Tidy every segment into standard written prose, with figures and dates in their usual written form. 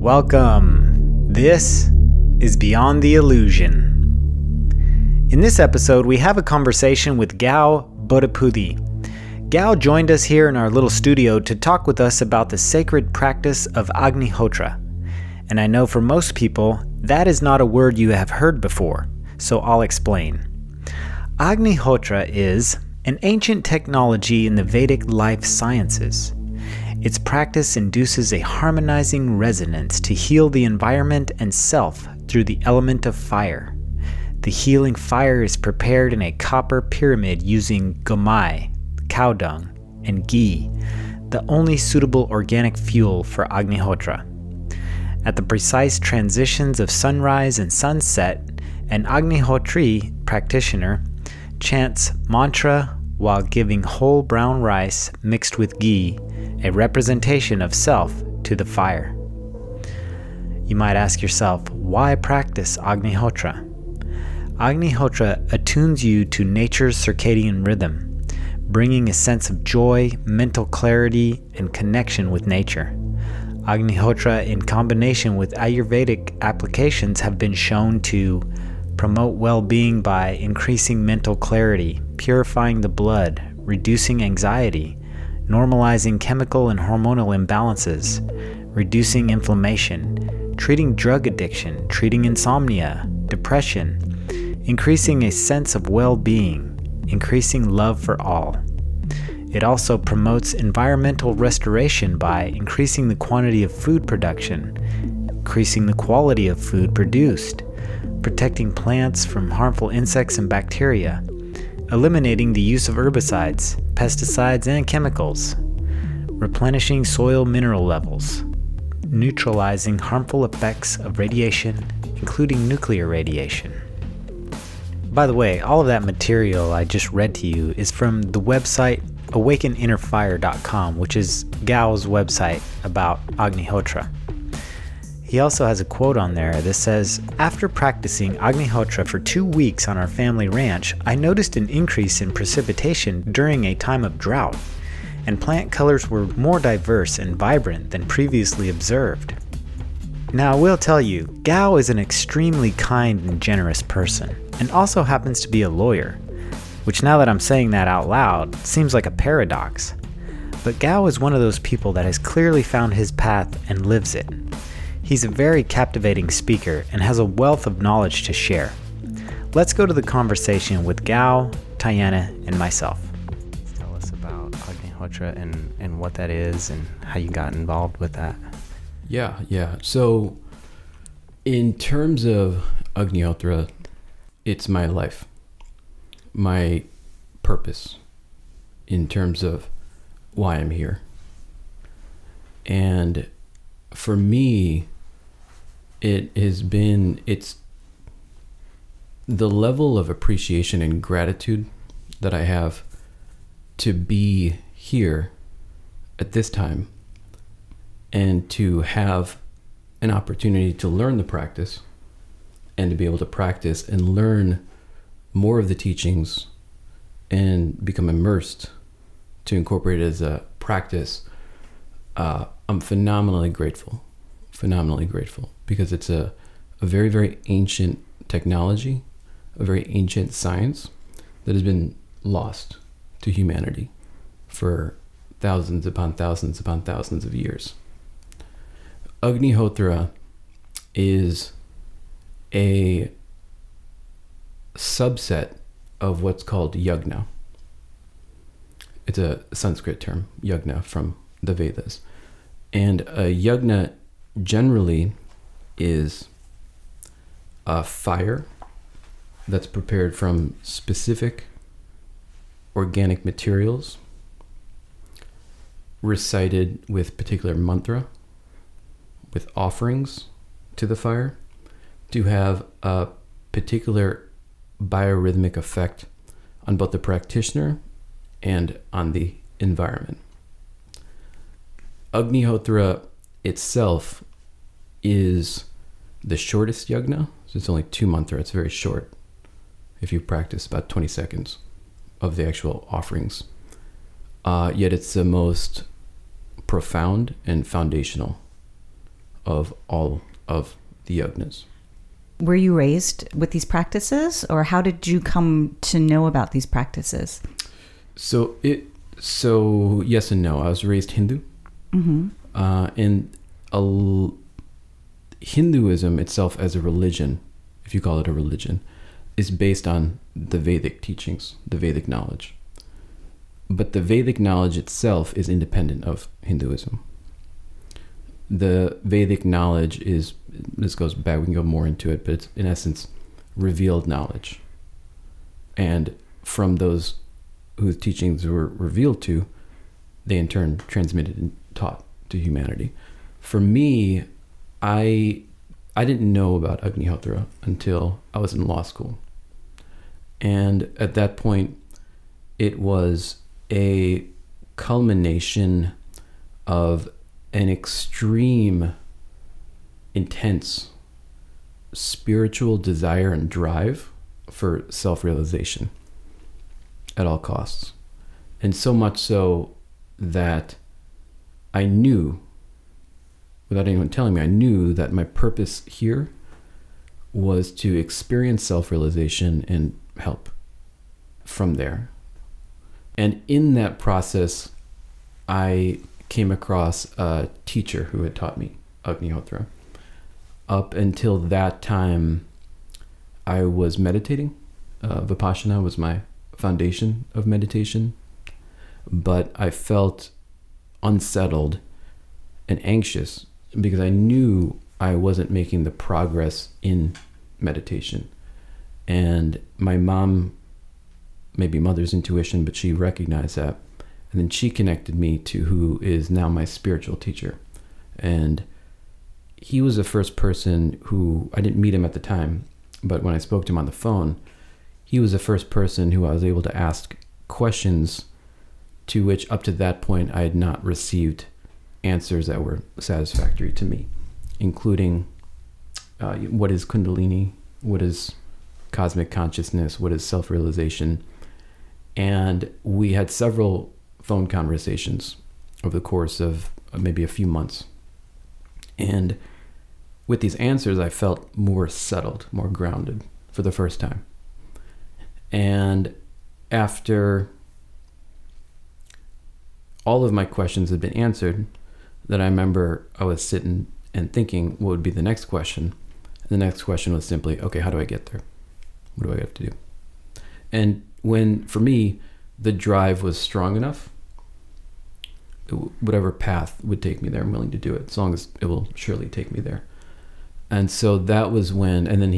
Welcome. This is Beyond the Illusion. In this episode, we have a conversation with Gao Bodhipudi. Gao joined us here in our little studio to talk with us about the sacred practice of Agnihotra. And I know for most people, that is not a word you have heard before, so I'll explain. Agnihotra is an ancient technology in the Vedic life sciences. Its practice induces a harmonizing resonance to heal the environment and self through the element of fire. The healing fire is prepared in a copper pyramid using gomai, cow dung, and ghee, the only suitable organic fuel for Agnihotra. At the precise transitions of sunrise and sunset, an Agnihotri practitioner chants mantra while giving whole brown rice mixed with ghee, a representation of self, to the fire. You might ask yourself, why practice Agnihotra? Agnihotra attunes you to nature's circadian rhythm, bringing a sense of joy, mental clarity, and connection with nature. Agnihotra in combination with Ayurvedic applications have been shown to promote well-being by increasing mental clarity, purifying the blood, reducing anxiety, normalizing chemical and hormonal imbalances, reducing inflammation, treating drug addiction, treating insomnia, depression, increasing a sense of well-being, increasing love for all. It also promotes environmental restoration by increasing the quantity of food production, increasing the quality of food produced, protecting plants from harmful insects and bacteria, eliminating the use of herbicides, pesticides, and chemicals, replenishing soil mineral levels, neutralizing harmful effects of radiation, including nuclear radiation. By the way, all of that material I just read to you is from the website awakeninnerfire.com, which is Gao's website about Agnihotra. He also has a quote on there that says, "After practicing Agnihotra for 2 weeks on our family ranch, I noticed an increase in precipitation during a time of drought, and plant colors were more diverse and vibrant than previously observed." Now, I will tell you, Gao is an extremely kind and generous person, and also happens to be a lawyer, which, now that I'm saying that out loud, seems like a paradox. But Gao is one of those people that has clearly found his path and lives it. He's a very captivating speaker and has a wealth of knowledge to share. Let's go to the conversation with Gao, Tayana, and myself. Tell us about Agnihotra and what that is and how you got involved with that. Yeah. So in terms of Agnihotra, it's my life, my purpose in terms of why I'm here. And for me, it's the level of appreciation and gratitude that I have to be here at this time and to have an opportunity to learn the practice and to be able to practice and learn more of the teachings and become immersed to incorporate it as a practice. I'm phenomenally grateful because it's a very, very ancient technology, a very ancient science that has been lost to humanity for thousands upon thousands upon thousands of years. Agnihotra is a subset of what's called yajna. It's a Sanskrit term, yajna, from the Vedas. And a yajna generally is a fire that's prepared from specific organic materials, recited with particular mantra, with offerings to the fire, to have a particular biorhythmic effect on both the practitioner and on the environment. Agnihotra itself is the shortest yajna, so it's only 2 mantra. It's very short. If you practice, about 20 seconds of the actual offerings. Yet it's the most profound and foundational of all of the yajnas. Were you raised with these practices, or how did you come to know about these practices? So yes and no. I was raised Hindu, mm-hmm. and Hinduism itself as a religion, if you call it a religion, is based on the Vedic teachings, the Vedic knowledge. But the Vedic knowledge itself is independent of Hinduism. The Vedic knowledge is, this goes back, we can go more into it, but it's in essence revealed knowledge. And from those whose teachings were revealed to, they in turn transmitted and taught to humanity. For me, I didn't know about Agnihotra until I was in law school. And at that point, it was a culmination of an extreme, intense spiritual desire and drive for self-realization at all costs. And so much so that I knew, without anyone telling me, I knew that my purpose here was to experience self-realization and help from there. And in that process, I came across a teacher who had taught me Agnihotra. Up until that time, I was meditating. Vipassana was my foundation of meditation, but I felt unsettled and anxious because I knew I wasn't making the progress in meditation. And my mom, maybe mother's intuition, but she recognized that. And then she connected me to who is now my spiritual teacher. And he was the first person who, I didn't meet him at the time, but when I spoke to him on the phone, he was the first person who I was able to ask questions to which up to that point I had not received answers that were satisfactory to me, including what is Kundalini, what is cosmic consciousness, what is self-realization. And we had several phone conversations over the course of maybe a few months. And with these answers, I felt more settled, more grounded for the first time. And after all of my questions had been answered, that I remember I was sitting and thinking, what would be the next question? And the next question was simply, okay, how do I get there? What do I have to do? And when, for me, the drive was strong enough, whatever path would take me there, I'm willing to do it, as long as it will surely take me there. And so that was when, and then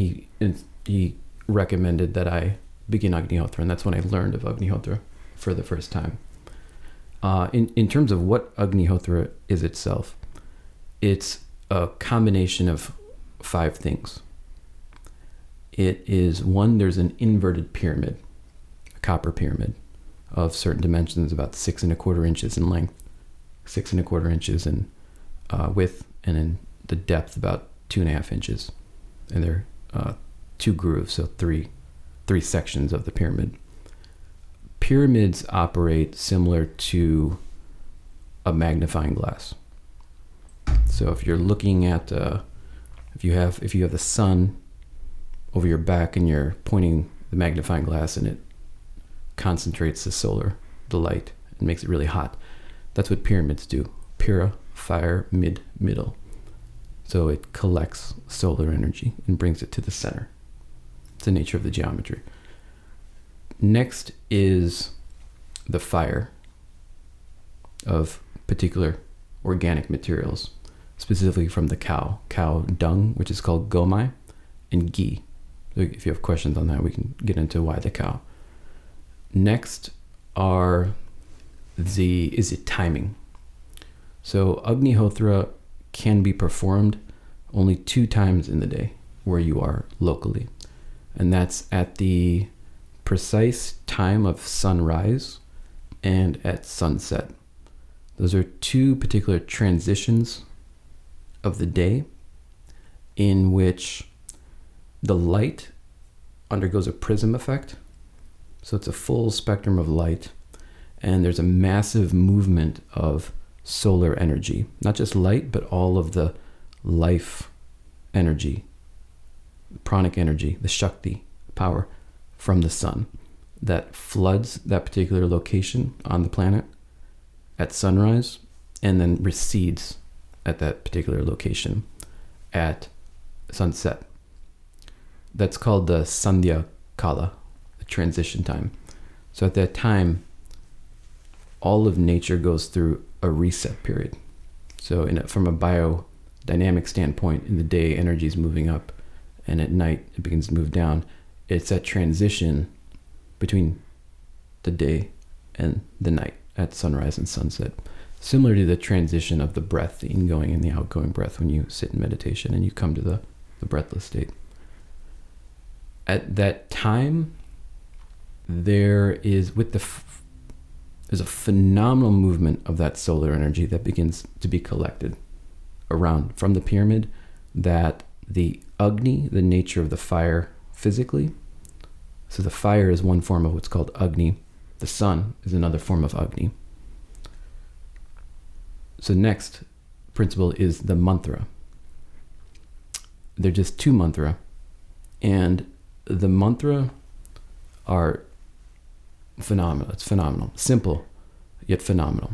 he recommended that I begin Agnihotra, and that's when I learned of Agnihotra for the first time. In terms of what Agnihotra is itself, it's a combination of five things. It is, one, there's an inverted pyramid, a copper pyramid of certain dimensions, about 6.25 inches in length, 6.25 inches in width, and in the depth about 2.5 inches. And they're two grooves, so three sections of the pyramid. Pyramids operate similar to a magnifying glass. So if you're looking at, if you have the sun over your back and you're pointing the magnifying glass and it concentrates the light, and makes it really hot. That's what pyramids do. Pira, fire, mid, middle. So it collects solar energy and brings it to the center. It's the nature of the geometry. Next is the fire of particular organic materials, specifically from the cow dung, which is called gomai, and ghee. If you have questions on that, we can get into why the cow. Next is it timing. So Agnihotra can be performed only 2 times in the day where you are locally. And that's at the precise time of sunrise and at sunset. Those are 2 particular transitions of the day in which the light undergoes a prism effect. So it's a full spectrum of light, and there's a massive movement of solar energy, not just light, but all of the life energy, pranic energy, the Shakti power from the sun that floods that particular location on the planet at sunrise and then recedes at that particular location at sunset. That's called the sandhya kala, the transition time. So at that time, all of nature goes through a reset period. So from a biodynamic standpoint, in the day, energy is moving up, and at night, it begins to move down. It's that transition between the day and the night at sunrise and sunset. Similar to the transition of the breath, the ingoing and the outgoing breath when you sit in meditation and you come to the breathless state. At that time, there's a phenomenal movement of that solar energy that begins to be collected around from the pyramid, that the Agni, the nature of the fire physically, so the fire is one form of what's called Agni, the sun is another form of Agni. So next principle is the mantra. They're just two mantra, and the mantra are phenomenal. It's phenomenal. Simple, yet phenomenal.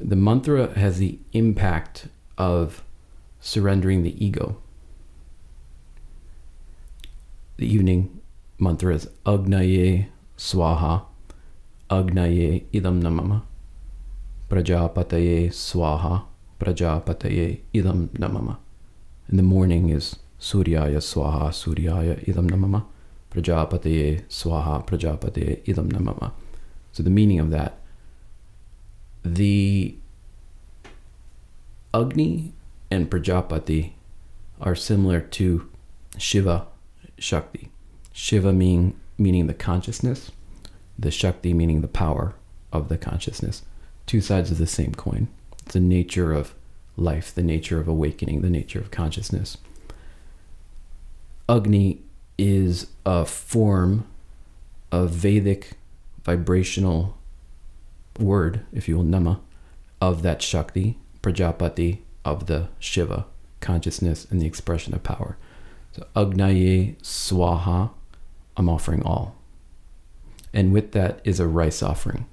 The mantra has the impact of surrendering the ego. The evening mantra is Agnaye swaha, Agnaye idam namama, Prajapataye swaha, Prajapataye idam namama. And the morning is Suryaya swaha, Suryaya idam namama, Prajapataye swaha, Prajapataye idam namama. So the meaning of that, the Agni and Prajapati are similar to Shiva, Shakti. Shiva meaning the consciousness, the Shakti meaning the power of the consciousness. Two sides of the same coin. It's the nature of life, the nature of awakening, the nature of consciousness. Agni is a form of Vedic vibrational word, if you will, nama, of that Shakti, Prajapati, of the Shiva, consciousness and the expression of power. So Agnaye swaha, I'm offering all. And with that is a rice offering.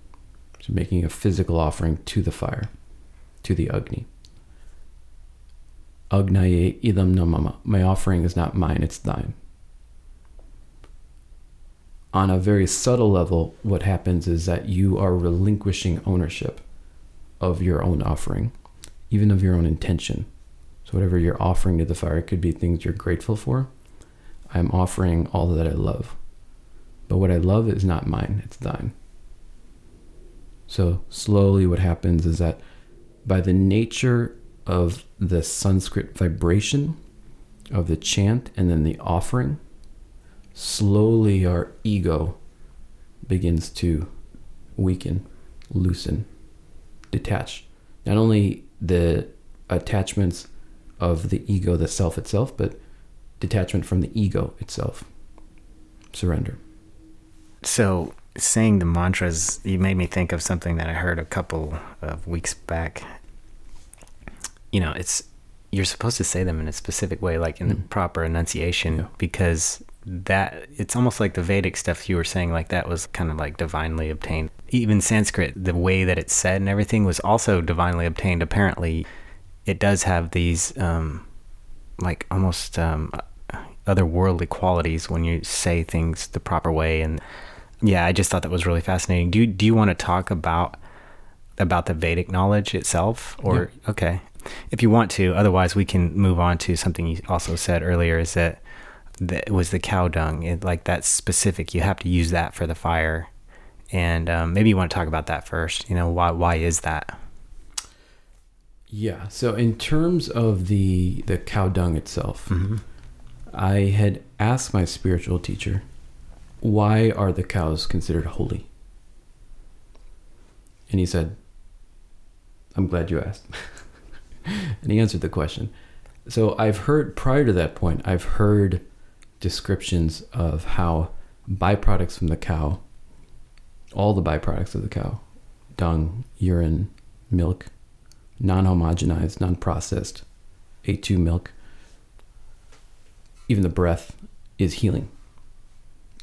So making a physical offering to the fire, to the Agni. Agnaye idam namama. My offering is not mine, it's thine. On a very subtle level, what happens is that you are relinquishing ownership of your own offering, even of your own intention. So whatever you're offering to the fire, it could be things you're grateful for. I'm offering all that I love. But what I love is not mine, it's thine. So slowly what happens is that by the nature of the Sanskrit vibration of the chant and then the offering, slowly our ego begins to weaken, loosen, detach. Not only the attachments of the ego, the self itself, but detachment from the ego itself. Surrender. So saying the mantras, you made me think of something that I heard a couple of weeks back. You're supposed to say them in a specific way, like in the proper enunciation, yeah. Because that it's almost like the Vedic stuff you were saying, like that was kind of like divinely obtained. Even Sanskrit, the way that it's said and everything was also divinely obtained. Apparently it does have these otherworldly qualities when you say things the proper way. And yeah, I just thought that was really fascinating. Do you want to talk about the Vedic knowledge itself? Or yeah. Okay, if you want to, otherwise we can move on to something you also said earlier, is that it was the cow dung. It, like that's specific. You have to use that for the fire. And maybe you want to talk about that first. Why is that? Yeah. So in terms of the cow dung itself, mm-hmm. I had asked my spiritual teacher, why are the cows considered holy? And he said, I'm glad you asked. And he answered the question. So prior to that point, I've heard descriptions of how byproducts from the cow, all the byproducts of the cow, dung, urine, milk, non-homogenized, non-processed, A2 milk, even the breath is healing.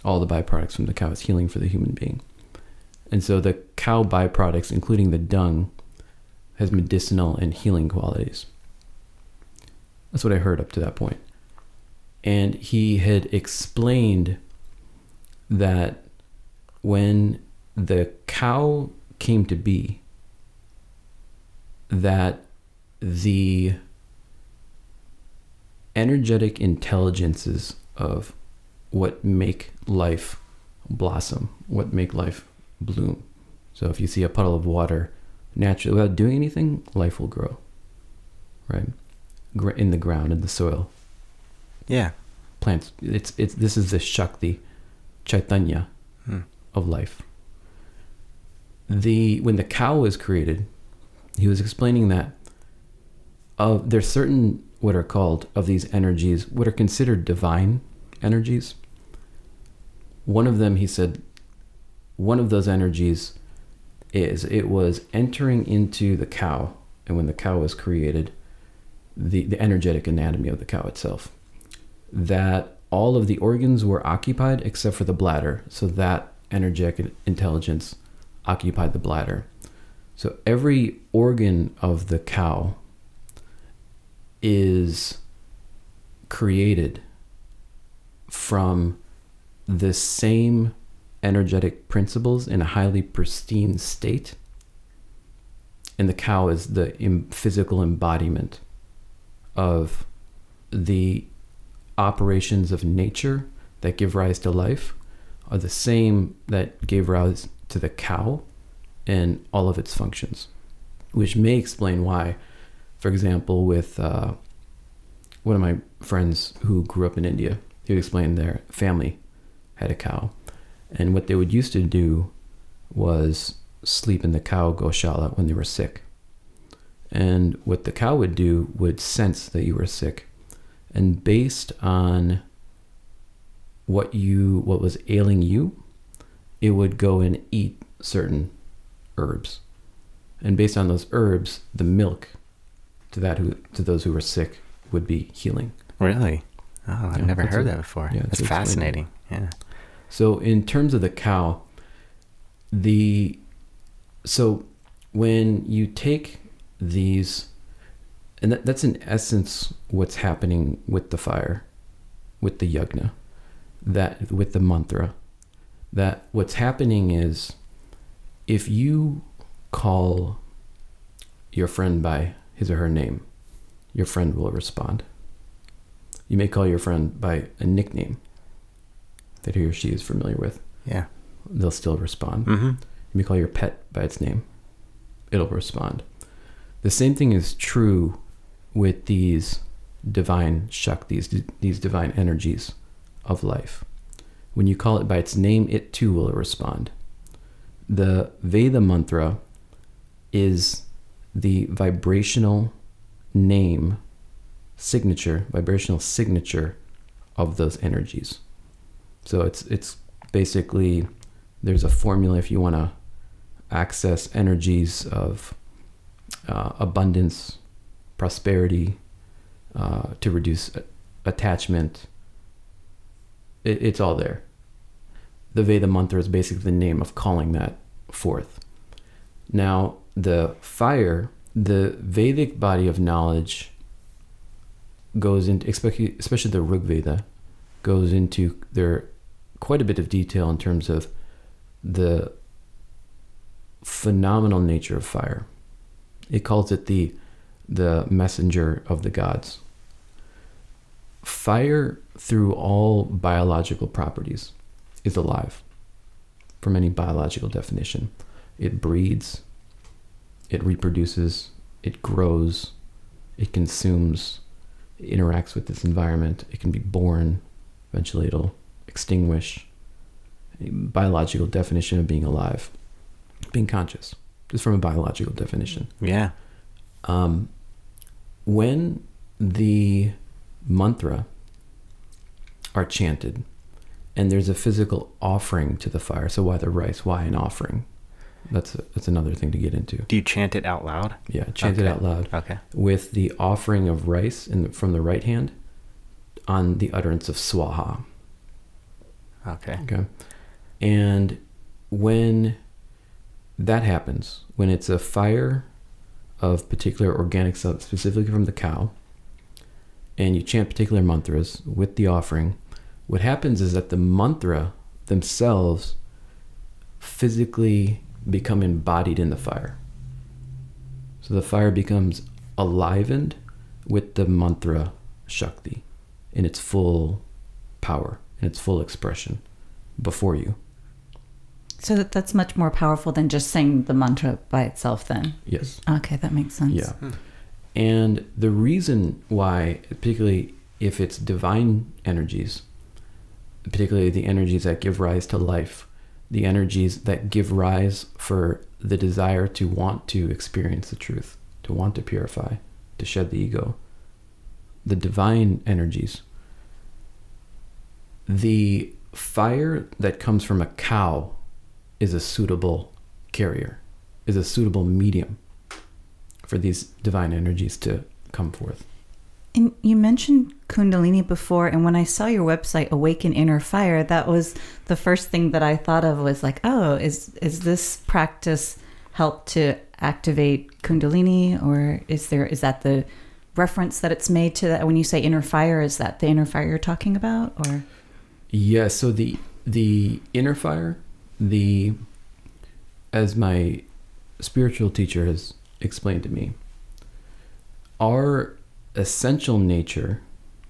All the byproducts from the cow is healing for the human being. And so the cow byproducts, including the dung, has medicinal and healing qualities. That's what I heard up to that point. And he had explained that when the cow came to be, that the energetic intelligences of what make life blossom, what make life bloom. So if you see a puddle of water, naturally, without doing anything, life will grow, right? In the ground, in the soil. Yeah. Plants. It's this is the Shakti, Chaitanya of life. When the cow was created, he was explaining that there's certain what are called of these energies, what are considered divine energies. One of them, he said, one of those energies was entering into the cow, and when the cow was created, the energetic anatomy of the cow itself, that all of the organs were occupied except for the bladder. So that energetic intelligence occupied the bladder. So every organ of the cow is created from the same energetic principles in a highly pristine state, and the cow is the physical embodiment of the operations of nature that give rise to life are the same that gave rise to the cow and all of its functions, which may explain why, for example, with one of my friends who grew up in India, he would explain their family had a cow. And what they would used to do was sleep in the cow goshala when they were sick. And what the cow would do would sense that you were sick. And based on what was ailing you, it would go and eat certain herbs. And based on those herbs, the milk to those who were sick would be healing. Really? Oh, I've never heard that before. Yeah, that's fascinating. Yeah. So in terms of the cow, so when you take these, and that's in essence what's happening with the fire, with the yajna, that with the mantra, that what's happening is if you call your friend by his or her name, your friend will respond. You may call your friend by a nickname that he or she is familiar with. Yeah. They'll still respond. Mm-hmm. You may call your pet by its name. It'll respond. The same thing is true with these divine shaktis, these divine energies of life. When you call it by its name, it too will respond. The Veda mantra is the vibrational signature of those energies. So it's basically, there's a formula if you want to access energies of abundance, prosperity, to reduce attachment. It's all there. The Veda mantra is basically the name of calling that forth. Now, the fire, the Vedic body of knowledge goes into, especially the Rig Veda, goes into their quite a bit of detail in terms of the phenomenal nature of fire. It calls it the messenger of the gods. Fire, through all biological properties, is alive from any biological definition. It breeds, it reproduces, it grows, it consumes, it interacts with its environment, it can be born, eventually it'll extinguish. A biological definition of being alive, being conscious, just from a biological definition. Yeah. When the mantra are chanted, and there's a physical offering to the fire, so why the rice, why an offering? That's another thing to get into. Do you chant it out loud? Yeah, chant it out loud. Okay. With the offering of rice from the right hand on the utterance of swaha. Okay. Okay. And when that happens, when it's a fire of particular organic substance, specifically from the cow, and you chant particular mantras with the offering, what happens is that the mantra themselves physically become embodied in the fire. So the fire becomes alivened with the mantra Shakti in its full power, in its full expression before you. So that's much more powerful than just saying the mantra by itself then? Yes. Okay, that makes sense. Yeah. Hmm. And the reason why, particularly if it's divine energies, particularly the energies that give rise to life, the energies that give rise for the desire to want to experience the truth, to want to purify, to shed the ego, the divine energies, the fire that comes from a cow is a suitable carrier, is a suitable medium for these divine energies to come forth. And you mentioned Kundalini before, and when I saw your website, Awaken Inner Fire, that was the first thing that I thought of, was like, oh, is this practice help to activate Kundalini, or is that the reference that it's made to that when you say inner fire? Is that the inner fire you're talking about, or? Yeah, so the inner fire, as my spiritual teacher has explained to me, our essential nature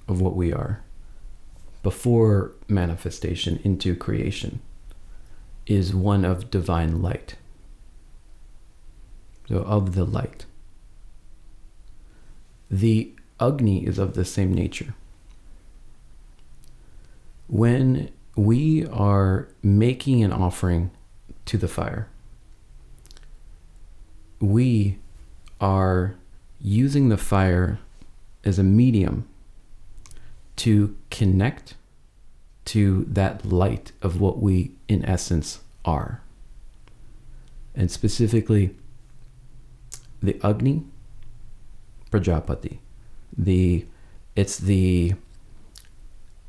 of what we are before manifestation into creation is one of divine light. So of the light. The Agni is of the same nature. When we are making an offering to the fire, we are using the fire as a medium to connect to that light of what we in essence are. And specifically, the Agni, Prajapati, it's the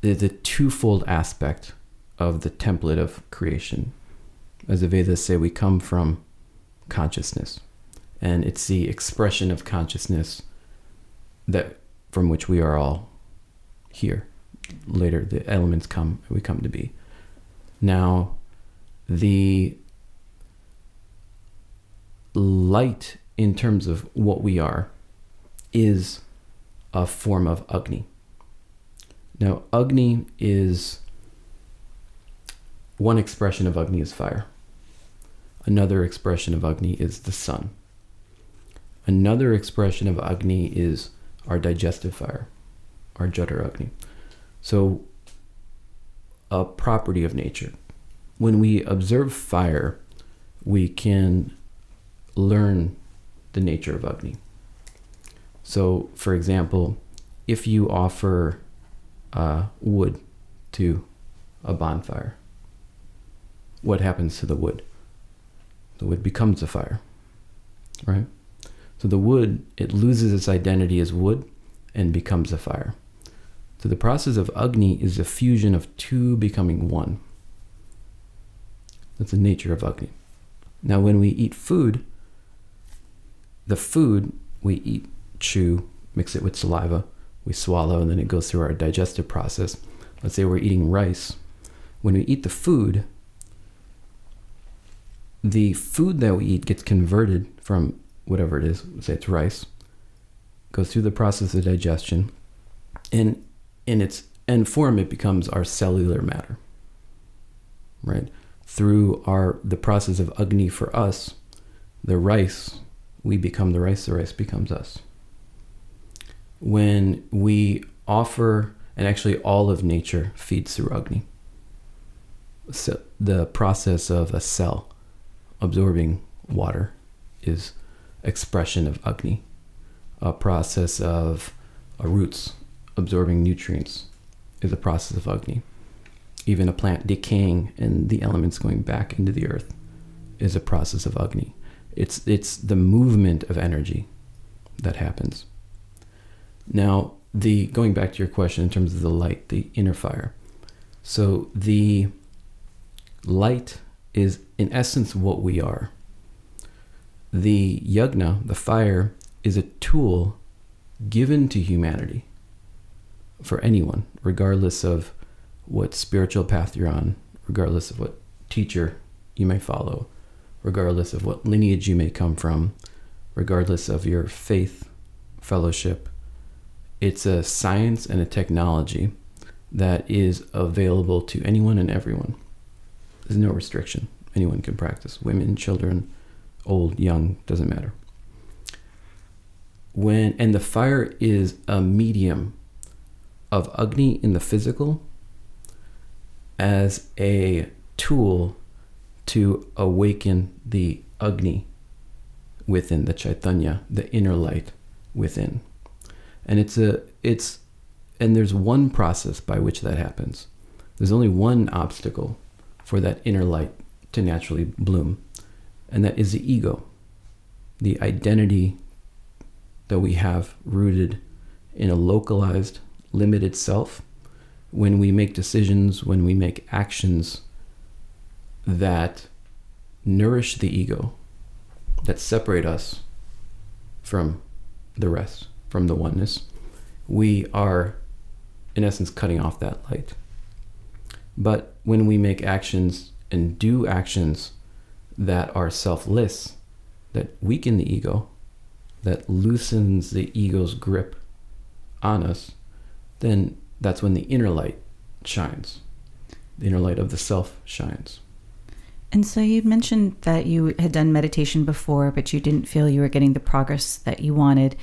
twofold aspect of the template of creation. As the Vedas say, we come from consciousness, and it's the expression of consciousness that from which we are all here. Later, the elements come, we come to be. Now, the light in terms of what we are is a form of Agni. Now, Agni is one expression of Agni is fire. Another expression of Agni is the sun. Another expression of Agni is our digestive fire, our jatharagni. So a property of nature. When we observe fire, we can learn the nature of Agni. So for example, if you offer wood to a bonfire, what happens to the wood? The wood becomes a fire, right? So the wood, it loses its identity as wood and becomes a fire. So the process of Agni is a fusion of two becoming one. That's the nature of Agni. Now when we eat food, the food we eat, chew, mix it with saliva, we swallow, and then it goes through our digestive process. Let's say we're eating rice. When we eat the food, the food that we eat gets converted from whatever it is, say it's rice, goes through the process of digestion, and in its end form, it becomes our cellular matter, right? Through the process of Agni for us, the rice, we become the rice becomes us. When we offer, and actually all of nature feeds through Agni, so the process of a cell absorbing water is expression of Agni, a process of roots absorbing nutrients is a process of Agni. Even a plant decaying and the elements going back into the earth is a process of Agni. It's the movement of energy that happens. Now, going back to your question in terms of the light, the inner fire. So the light is in essence what we are. The yajna, the fire, is a tool given to humanity for anyone, regardless of what spiritual path you're on, regardless of what teacher you may follow, regardless of what lineage you may come from, regardless of your faith, fellowship. It's a science and a technology that is available to anyone and everyone. There's no restriction. Anyone can practice. Women, children, old, young, doesn't matter. And the fire is a medium of Agni in the physical as a tool to awaken the Agni within, the Chaitanya, the inner light within. And there's one process by which that happens. There's only one obstacle for that inner light to naturally bloom, and that is the ego, the identity that we have rooted in a localized, limited self. When we make decisions, when we make actions that nourish the ego, that separate us from the rest, from the oneness, we are in essence cutting off that light. But when we make actions and do actions that are selfless, that weaken the ego, that loosens the ego's grip on us, then that's when the inner light shines. The inner light of the self shines. And so you mentioned that you had done meditation before, but you didn't feel you were getting the progress that you wanted.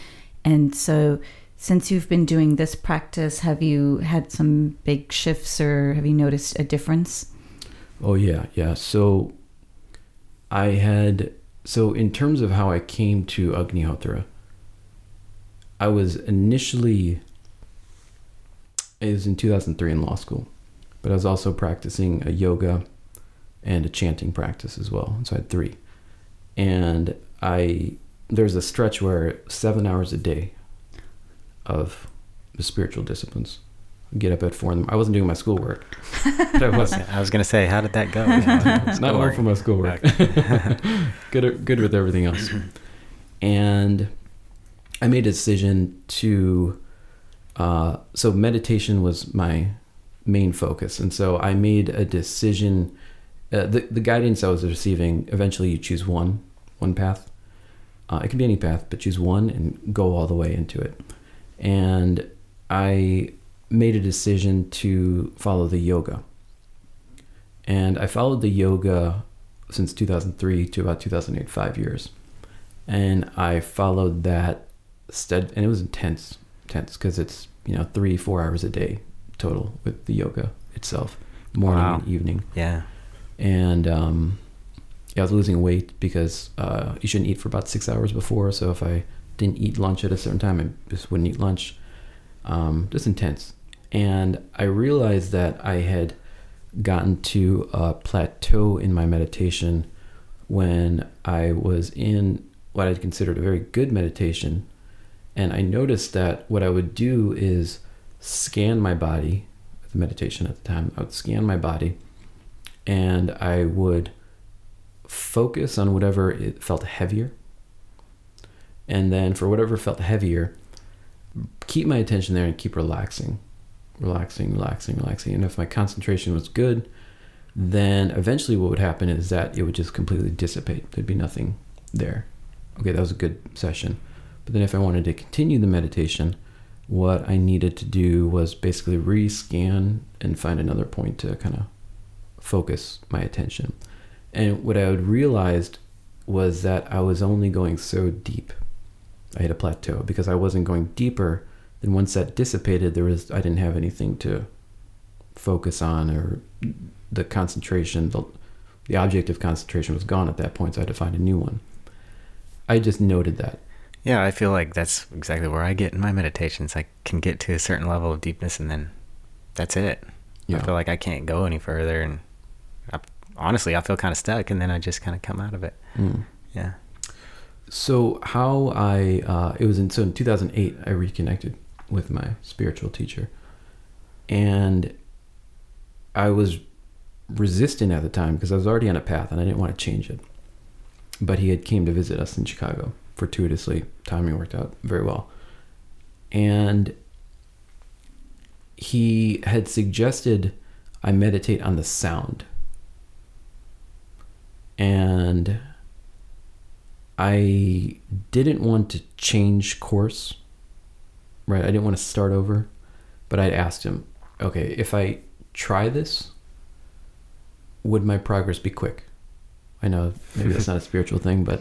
And so since you've been doing this practice, have you had some big shifts or have you noticed a difference? Oh, yeah. So in terms of how I came to Agnihotra, I was initially, it was in 2003 in law school, but I was also practicing a yoga and a chanting practice as well. So I had three. And there's a stretch where 7 hours a day of the spiritual disciplins. I'd get up at 4 a.m. I wasn't doing my schoolwork. I was going to say, how did that go? Not well for my schoolwork. Good with everything else. And I made a decision to... So meditation was my main focus. And so I made a decision... The guidance I was receiving, eventually you choose one path. It can be any path, but choose one and go all the way into it. And I made a decision to follow the yoga. And I followed the yoga since 2003 to about 2008, 5 years. And I followed that and it was intense because it's 3-4 hours a day total with the yoga itself, morning and evening. Yeah. And I was losing weight because you shouldn't eat for about 6 hours before. So if I didn't eat lunch at a certain time, I just wouldn't eat lunch. Just intense. And I realized that I had gotten to a plateau in my meditation when I was in what I'd considered a very good meditation. And I noticed that what I would do is scan my body. The meditation at the time, I would scan my body. And I would focus on whatever it felt heavier. And then for whatever felt heavier, keep my attention there and keep relaxing. And if my concentration was good, then eventually what would happen is that it would just completely dissipate. There'd be nothing there. Okay, that was a good session. But then if I wanted to continue the meditation, what I needed to do was basically rescan and find another point to kind of focus my attention. And what I had realized was that I was only going so deep. I hit a plateau because I wasn't going deeper. Then once that dissipated, I didn't have anything to focus on, or the concentration, the object of concentration was gone at that point, so I had to find a new one. I just noted that. Yeah, I feel like that's exactly where I get in my meditations. I can get to a certain level of deepness and then that's it. Yeah. I feel like I can't go any further, and honestly, I feel kind of stuck, and then I just kind of come out of it. Yeah. So how I, it was in, so in 2008, I reconnected with my spiritual teacher, and I was resistant at the time because I was already on a path and I didn't want to change it. But he had came to visit us in Chicago fortuitously. Timing worked out very well. And he had suggested I meditate on the sound. And I didn't want to change course, right? I didn't want to start over, but I'd asked him, okay, if I try this, would my progress be quick? I know maybe that's not a spiritual thing, but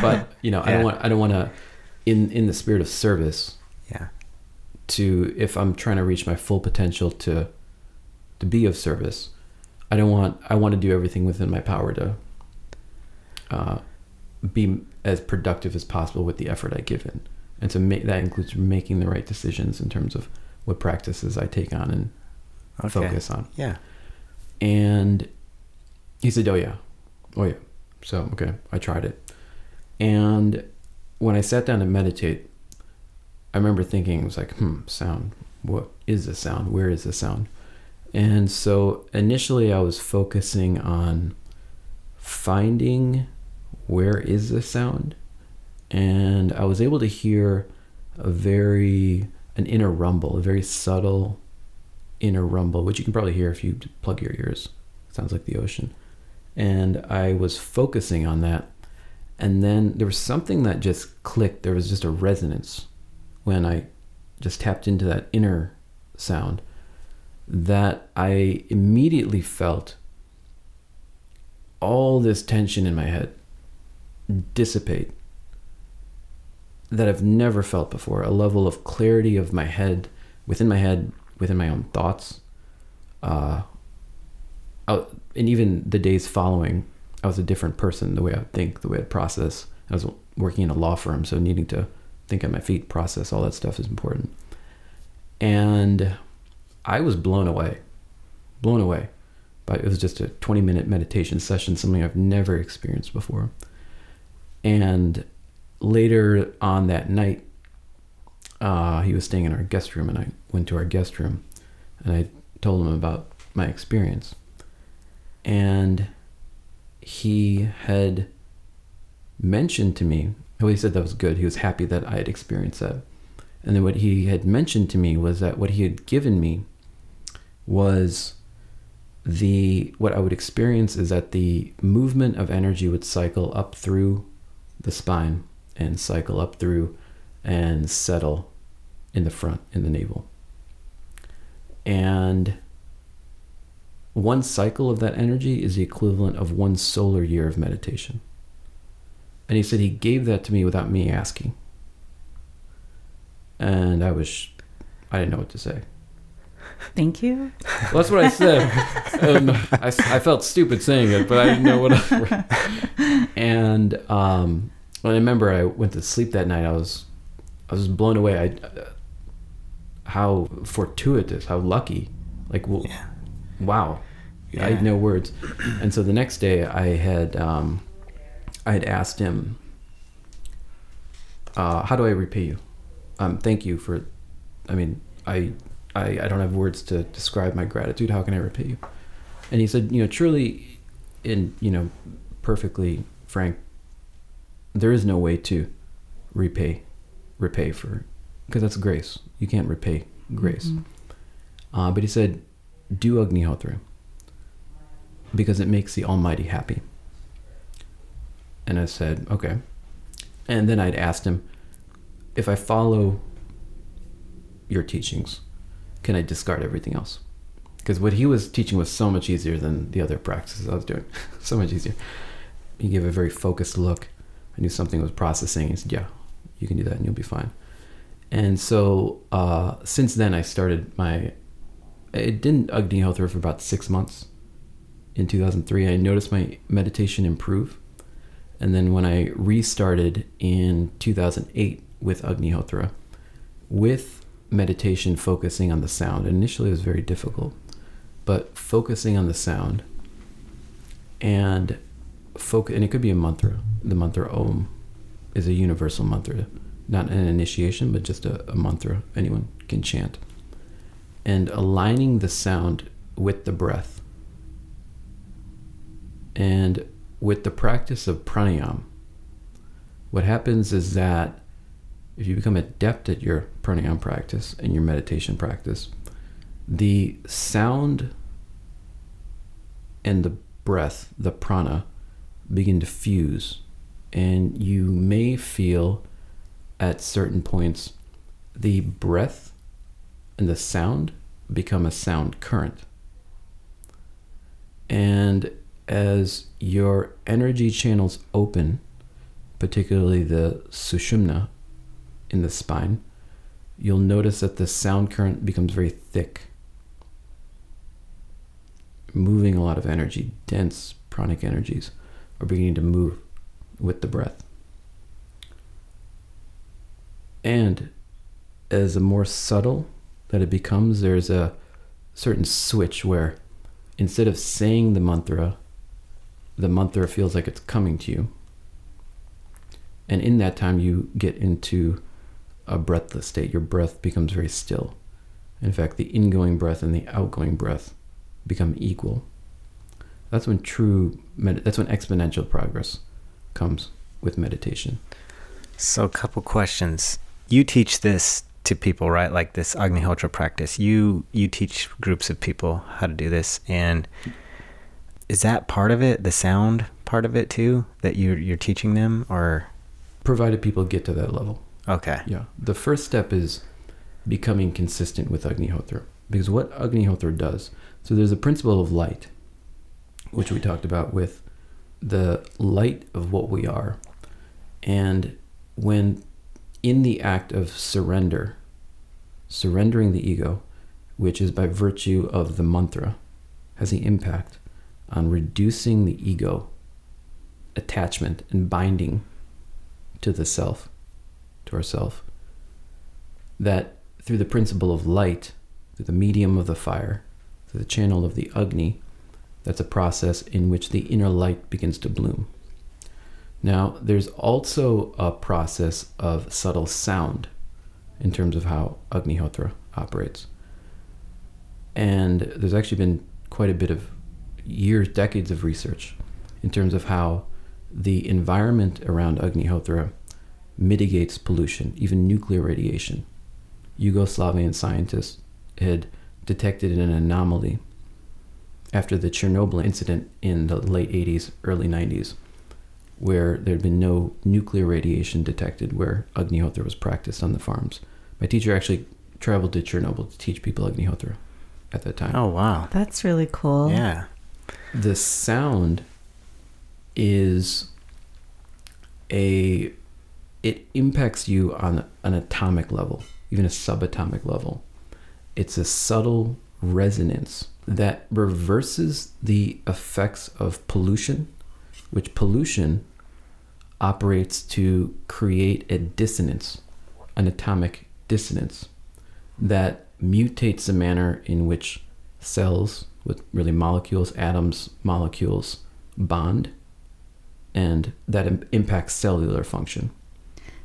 but you know, I don't want to in the spirit of service, to, if I'm trying to reach my full potential to be of service, I want to do everything within my power to be as productive as possible with the effort I give in. And to make that includes making the right decisions in terms of what practices I take on and focus on. Yeah. And he said, oh yeah. So, okay, I tried it. And when I sat down to meditate, I remember thinking, it was like, sound, what is the sound? Where is the sound? And so initially I was focusing on finding where is the sound? And I was able to hear an inner rumble, a very subtle inner rumble, which you can probably hear if you plug your ears. It sounds like the ocean. And I was focusing on that. And then there was something that just clicked. There was just a resonance when I just tapped into that inner sound, that I immediately felt all this tension in my head dissipate that I've never felt before. A level of clarity of my head, within my own thoughts. And even the days following, I was a different person, the way I think, the way I process. I was working in a law firm, so needing to think on my feet, process, all that stuff is important. And I was blown away. But it was just a 20-minute meditation session, something I've never experienced before. And later on that night, he was staying in our guest room, and I went to our guest room, and I told him about my experience. And he had mentioned to me, well, he said that was good. He was happy that I had experienced that. And then what he had mentioned to me was that what he had given me was what I would experience is that the movement of energy would cycle up through the spine and cycle up through and settle in the front, in the navel. And one cycle of that energy is the equivalent of one solar year of meditation. And he said he gave that to me without me asking. And I didn't know what to say. Thank you. Well, that's what I said. I felt stupid saying it, but I didn't know what I... And I remember I went to sleep that night. I was blown away. How fortuitous, how lucky. Like, well, yeah. Wow. Yeah. I had no words. And so the next day I had asked him, how do I repay you? Thank you for... I mean, I don't have words to describe my gratitude. How can I repay you? And he said, truly, and perfectly frank, there is no way to repay for, because that's grace. You can't repay grace. Mm-hmm. But he said, do Agnihotra, because it makes the Almighty happy. And I said, okay. And then I'd asked him, if I follow your teachings, can I discard everything else? Because what he was teaching was so much easier than the other practices I was doing. So much easier. He gave a very focused look. I knew something was processing. He said, yeah, you can do that and you'll be fine. And so since then I started I didn't Agnihotra for about 6 months. In 2003, I noticed my meditation improve. And then when I restarted in 2008 with Agnihotra, with meditation focusing on the sound. Initially it was very difficult, but focusing on the sound and focus. And it could be a mantra. The mantra om is a universal mantra, not an initiation, but just a mantra anyone can chant. And aligning the sound with the breath. And with the practice of pranayama, what happens is that if you become adept at your pranayama practice and your meditation practice, the sound and the breath, the prana, begin to fuse. And you may feel at certain points the breath and the sound become a sound current. And as your energy channels open, particularly the sushumna in the spine, you'll notice that the sound current becomes very thick, moving a lot of energy. Dense pranic energies are beginning to move with the breath. And as a more subtle that it becomes, there's a certain switch where instead of saying the mantra feels like it's coming to you. And in that time, you get into a breathless state. Your breath becomes very still. In fact, the ingoing breath and the outgoing breath become equal. That's when exponential progress comes with meditation. So a couple questions. You teach this to people, right? Like this Agnihotra practice. You teach groups of people how to do this. And is that part of it, the sound part of it too, that you're teaching them, or? Provided people get to that level. Okay. Yeah. The first step is becoming consistent with Agnihotra, because what Agnihotra does, so there's a principle of light, which we talked about with the light of what we are. And when in the act of surrendering the ego, which is by virtue of the mantra, has the impact on reducing the ego attachment and binding to the self, to ourself, that through the principle of light, through the medium of the fire, through the channel of the Agni, that's a process in which the inner light begins to bloom. Now, there's also a process of subtle sound in terms of how Agnihotra operates. And there's actually been quite a bit of years, decades of research in terms of how the environment around Agnihotra mitigates pollution, even nuclear radiation. Yugoslavian scientists had detected an anomaly after the Chernobyl incident in the late 80s, early 90s, where there had been no nuclear radiation detected where Agnihotra was practiced on the farms. My teacher actually traveled to Chernobyl to teach people Agnihotra at that time. Oh, wow. That's really cool. Yeah. The sound is it impacts you on an atomic level, even a subatomic level. It's a subtle resonance that reverses the effects of pollution, which pollution operates to create a dissonance, an atomic dissonance that mutates the manner in which cells, with really molecules, atoms, molecules bond, and that impacts cellular function.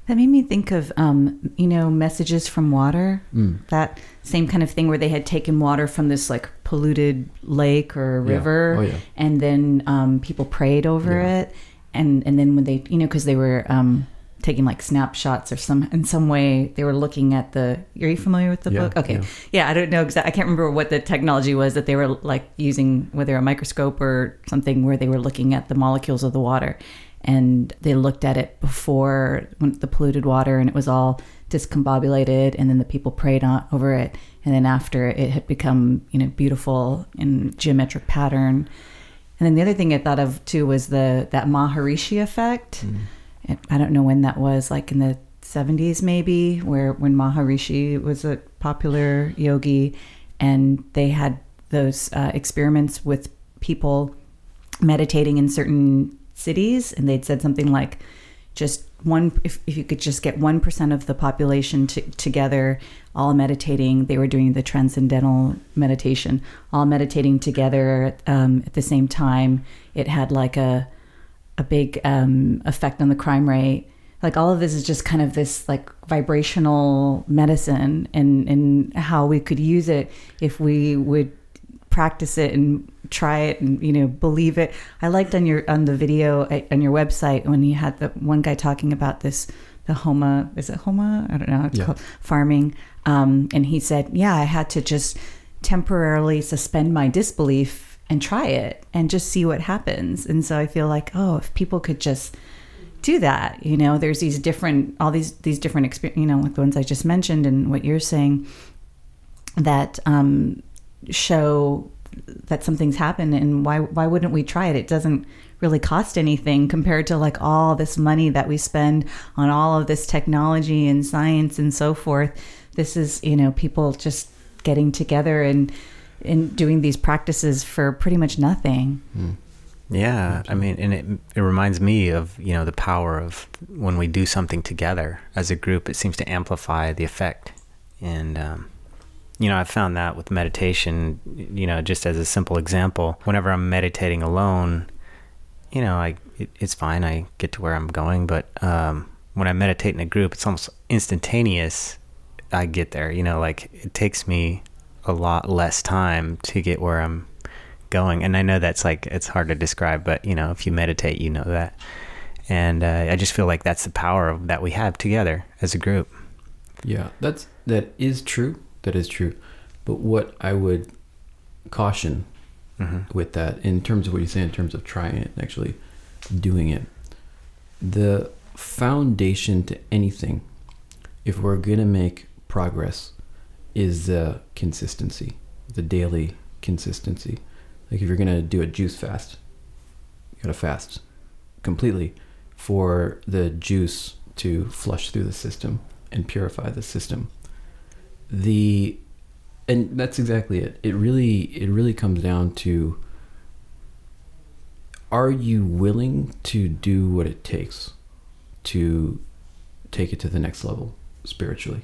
That made me think of, messages from water, that same kind of thing where they had taken water from this like polluted lake or river, yeah. Oh, yeah. And then people prayed over it. And then when they, because they were taking like snapshots or in some way they were looking at the, are you familiar with the book? Okay. Yeah, I don't know exactly. I can't remember what the technology was that they were like using, whether a microscope or something, where they were looking at the molecules of the water. And they looked at it before the polluted water, and it was all discombobulated, and then the people prayed over it, and then after it had become beautiful in geometric pattern. And then the other thing I thought of too was that Maharishi effect. I don't know when that was, like in the 70s maybe, when Maharishi was a popular yogi, and they had those experiments with people meditating in certain cities, and they'd said something like, just one, if you could just get 1% of the population together, all meditating. They were doing the transcendental meditation, all meditating together at the same time. It had like a big effect on the crime rate. Like all of this is just kind of this like vibrational medicine, and how we could use it if we would practice it and try it and, you know, believe it. I liked on the video on your website when you had the one guy talking about this, the Homa, is it Homa? I don't know. It's called farming. And he said, yeah, I had to just temporarily suspend my disbelief and try it and just see what happens. And so I feel like, oh, if people could just do that, you know, there's these different, all these different experiences, you know, like the ones I just mentioned and what you're saying that show that something's happened, and why wouldn't we try it? It doesn't really cost anything compared to like all this money that we spend on all of this technology and science and so forth. This is, you know, people just getting together and doing these practices for pretty much nothing. Mm. Yeah, I mean, and it reminds me of, you know, the power of when we do something together as a group, it seems to amplify the effect. And, you know, I've found that with meditation, you know, just as a simple example, whenever I'm meditating alone, you know, it's fine, I get to where I'm going, but when I meditate in a group, it's almost instantaneous, I get there, you know, like it takes me a lot less time to get where I'm going. And I know that's like, it's hard to describe, but you know, if you meditate, you know that. And I just feel like that's the power that we have together as a group. Yeah, that is true. But what I would caution with that, in terms of what you say, in terms of trying it and actually doing it, the foundation to anything, if we're going to make progress, is the consistency, the daily consistency. Like if you're going to do a juice fast, you got to fast completely for the juice to flush through the system and purify the system. And that's exactly it. It really comes down to, are you willing to do what it takes to take it to the next level spiritually?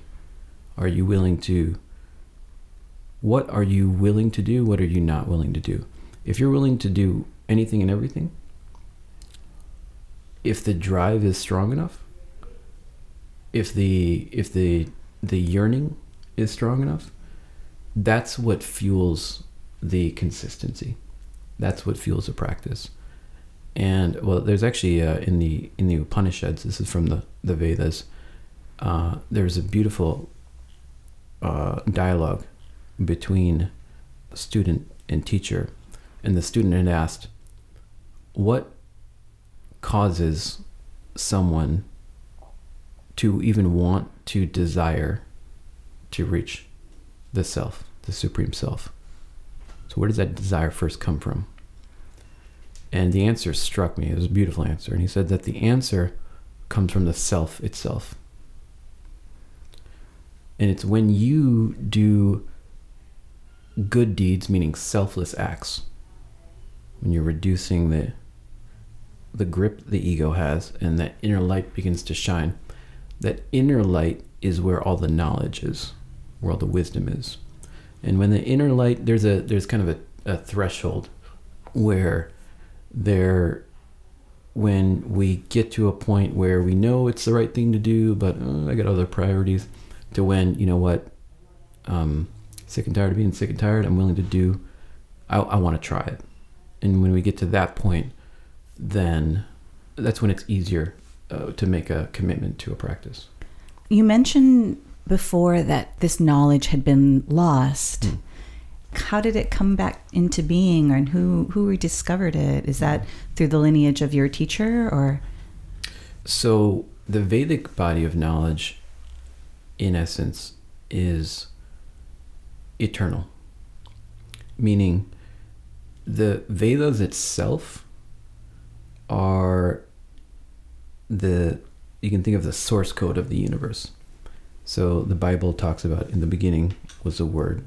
What are you willing to do? What are you not willing to do? If you're willing to do anything and everything, if the drive is strong enough, if the yearning is strong enough, that's what fuels the consistency. That's what fuels the practice. And well, there's actually in the Upanishads, this is from the Vedas, there's a beautiful dialogue between student and teacher. And the student had asked, what causes someone to even want to desire to reach the self, the supreme self? So where does that desire first come from? And the answer struck me. It was a beautiful answer. And he said that the answer comes from the self itself. And it's when you do good deeds, meaning selfless acts, when you're reducing the grip the ego has, and that inner light begins to shine. That inner light is where all the knowledge is, where all the wisdom is. And when the inner light, there's kind of a threshold where when we get to a point where we know it's the right thing to do, but I got other priorities, to when, you know what, sick and tired of being sick and tired, I'm willing to do, I want to try it. And when we get to that point, then that's when it's easier to make a commitment to a practice. You mentioned before that this knowledge had been lost. Mm. How did it come back into being, and who rediscovered it? Is that through the lineage of your teacher, or? So the Vedic body of knowledge, in essence, is eternal, meaning the Vedas itself are you can think of the source code of the universe. So the Bible talks about, in the beginning was the Word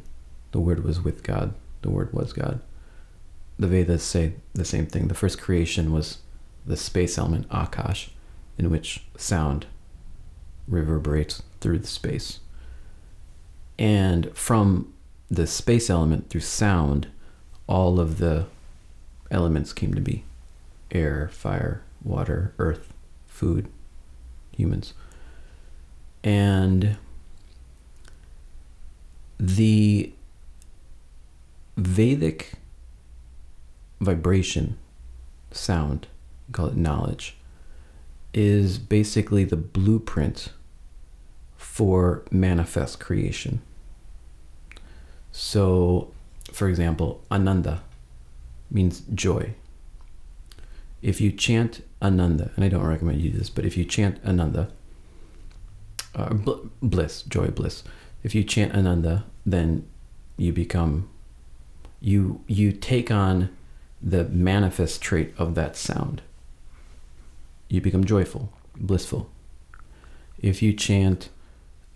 was with God, the Word was God. The Vedas say the same thing. The first creation was the space element, Akash, in which sound reverberates through the space. And from the space element through sound, all of the elements came to be: air, fire, water, earth, food, humans. And the Vedic vibration, sound, call it knowledge, is basically the blueprint for manifest creation. So, for example, Ananda means joy. If you chant Ananda, and I don't recommend you do this, but if you chant Ananda, bliss, joy, bliss. If you chant Ananda, then you become, you take on the manifest trait of that sound. You become joyful, blissful. If you chant,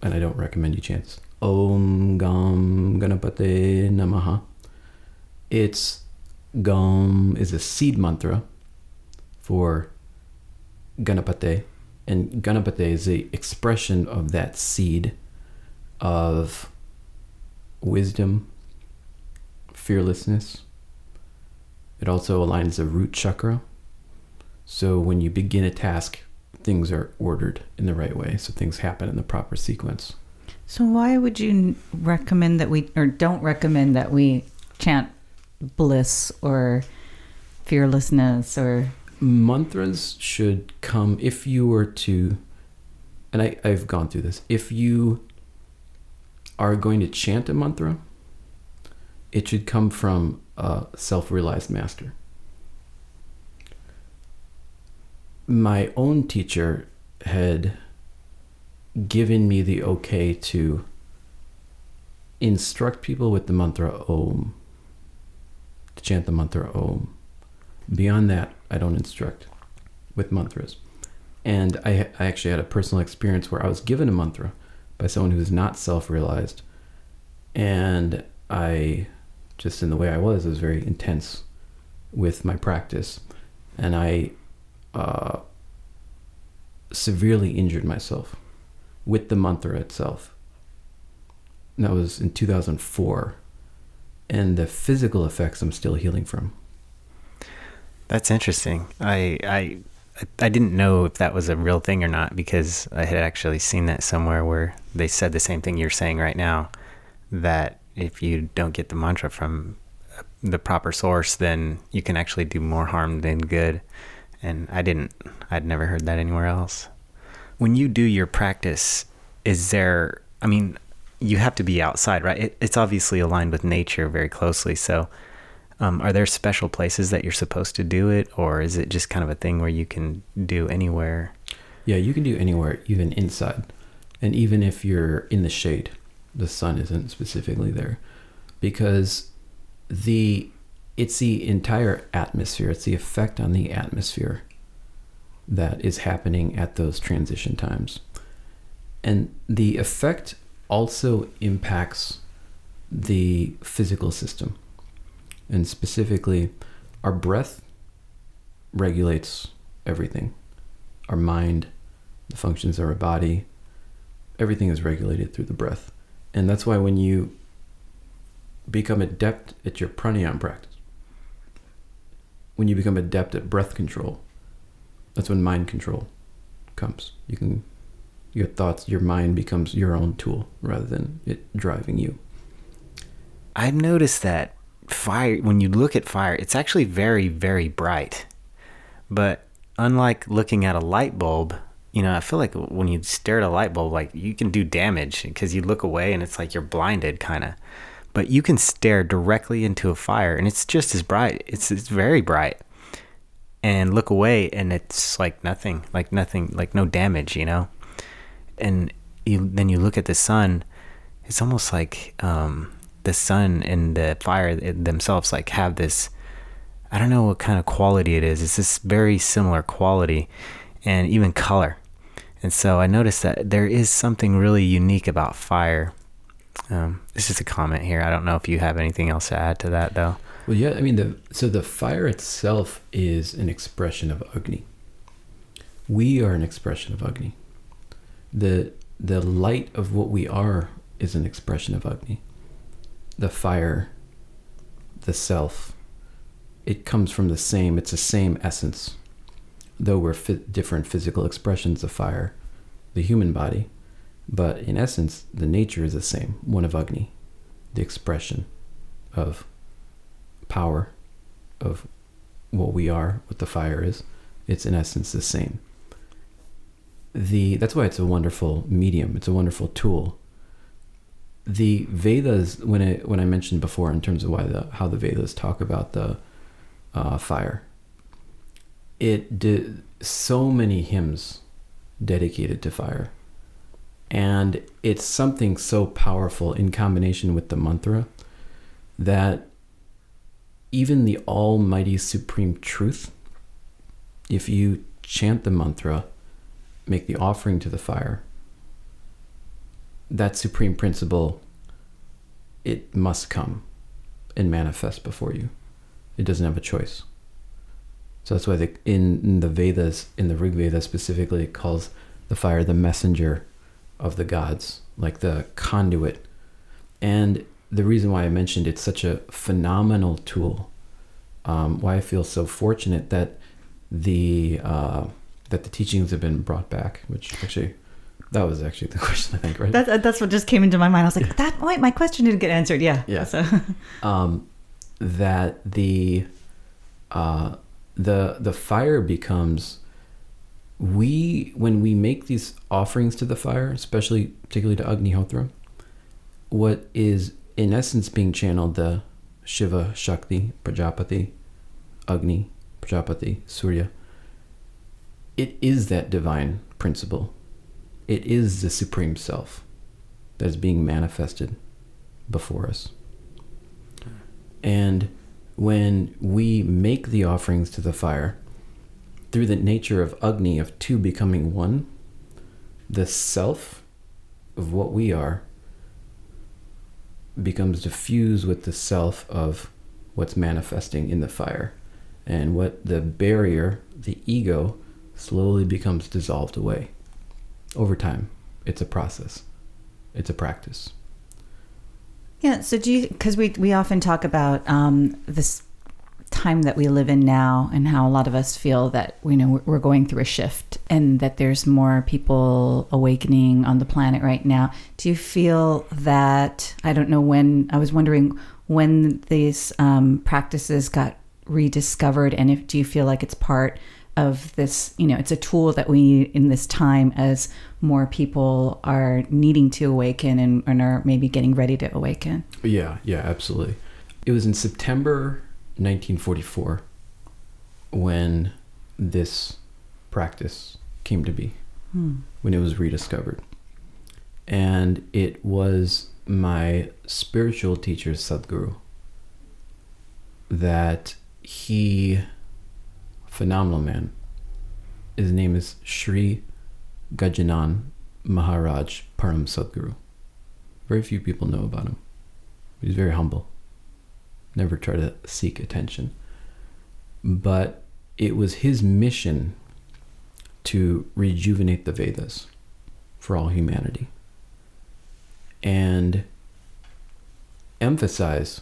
and I don't recommend you chant, om gam, Ganapate namaha, it's gom is a seed mantra for Ganapate, and Ganapate is the expression of that seed of wisdom, fearlessness. It also aligns the root chakra. So when you begin a task, things are ordered in the right way. So things happen in the proper sequence. So why would you recommend that we, or don't recommend that we chant bliss or fearlessness or... Mantras should come if you were to, and I've gone through this, if you are going to chant a mantra, it should come from a self-realized master. My own teacher had given me the okay to instruct people with the mantra Om, to chant the mantra Om. Beyond that, I don't instruct with mantras. And I actually had a personal experience where I was given a mantra by someone who was not self-realized, and I just, in the way I was very intense with my practice, and I severely injured myself with the mantra itself. And that was in 2004, and the physical effects I'm still healing from. That's interesting. I didn't know if that was a real thing or not, because I had actually seen that somewhere where they said the same thing you're saying right now, that if you don't get the mantra from the proper source, then you can actually do more harm than good. And I'd never heard that anywhere else. When you do your practice, is there, I mean, you have to be outside, right? It's obviously aligned with nature very closely. So are there special places that you're supposed to do it, or is it just kind of a thing where you can do anywhere? Yeah, you can do anywhere, even inside. And even if you're in the shade, the sun isn't specifically there, because it's the entire atmosphere, it's the effect on the atmosphere that is happening at those transition times. And the effect also impacts the physical system. And specifically, our breath regulates everything. Our mind, the functions of our body, everything is regulated through the breath. And that's why when you become adept at your pranayama practice, when you become adept at breath control, that's when mind control comes. Your thoughts, your mind becomes your own tool rather than it driving you. I've noticed that fire, when you look at fire, it's actually very, very bright. But unlike looking at a light bulb, you know, I feel like when you stare at a light bulb, like, you can do damage because you look away and it's like you're blinded kind of. But you can stare directly into a fire and it's just as bright. It's very bright. And look away and it's like nothing, like no damage, you know. And then you look at the sun. It's almost like the sun and the fire themselves like have this, I don't know what kind of quality it is. It's this very similar quality, and even color. And so I noticed that there is something really unique about fire. It's just a comment here. I don't know if you have anything else to add to that, though. Well, yeah, I mean, so the fire itself is an expression of Agni. We are an expression of Agni. The light of what we are is an expression of Agni. The fire, the self, it comes from the same, it's the same essence. Though we're different physical expressions of fire, the human body, but in essence, the nature is the same, one of Agni, the expression of power, of what we are, what the fire is. It's in essence the same. That's why it's a wonderful medium. It's a wonderful tool. The Vedas, when I mentioned before in terms of how the Vedas talk about the fire, it did so many hymns dedicated to fire, and it's something so powerful in combination with the mantra that even the almighty supreme truth, if you chant the mantra, make the offering to the fire, that supreme principle, it must come and manifest before you. It doesn't have a choice. So that's why in the Vedas, in the Rig Veda specifically, it calls the fire the messenger of the gods, like the conduit. And the reason why I mentioned it's such a phenomenal tool, why I feel so fortunate that the teachings have been brought back, which actually... That was actually the question, I think, right? That's what just came into my mind. I was like, wait, my question didn't get answered. Yeah. So. That the fire becomes, when we make these offerings to the fire, particularly to Agnihotra, what is in essence being channeled, the Shiva, Shakti, Prajapati, Agni, Prajapati, Surya, it is that divine principle. It is the Supreme Self that is being manifested before us. And when we make the offerings to the fire, through the nature of Agni, of two becoming one, the self of what we are becomes diffused with the self of what's manifesting in the fire. And what the barrier, the ego, slowly becomes dissolved away. Over time, it's a process. It's a practice. Yeah. So because we often talk about this time that we live in now, and how a lot of us feel that we're going through a shift, and that there's more people awakening on the planet right now. Do you feel that? I don't know when. I was wondering when these practices got rediscovered, and do you feel like it's part of this, it's a tool that we need in this time as more people are needing to awaken and are maybe getting ready to awaken? Yeah, absolutely. It was in September 1944 when this practice came to be, when it was rediscovered. And it was my spiritual teacher, Sadhguru, that phenomenal man. His name is Sri Gajanand Maharaj Param Sadguru. Very few people know about him. He's very humble. Never tried to seek attention. But it was his mission to rejuvenate the Vedas for all humanity and emphasize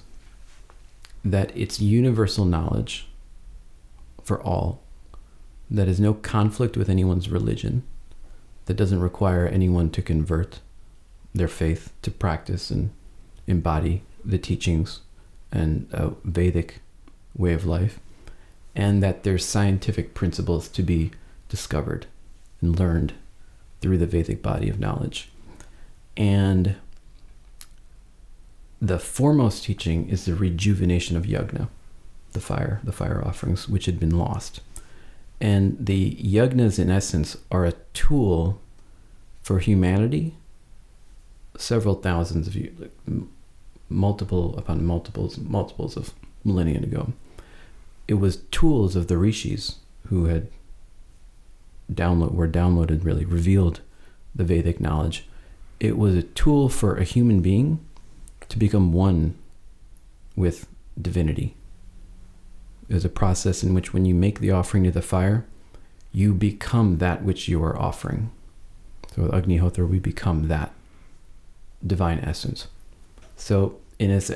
that it's universal knowledge for all, that is no conflict with anyone's religion, that doesn't require anyone to convert their faith, to practice and embody the teachings and a Vedic way of life, and that there's scientific principles to be discovered and learned through the Vedic body of knowledge. And the foremost teaching is the rejuvenation of yajna, the fire offerings, which had been lost. And the yajnas, in essence, are a tool for humanity, several thousands of years, multiple upon multiples of millennia ago. It was tools of the rishis who had downloaded, really revealed the Vedic knowledge. It was a tool for a human being to become one with divinity. There's a process in which when you make the offering to the fire, you become that which you are offering. So with Agnihotra, we become that divine essence. So it's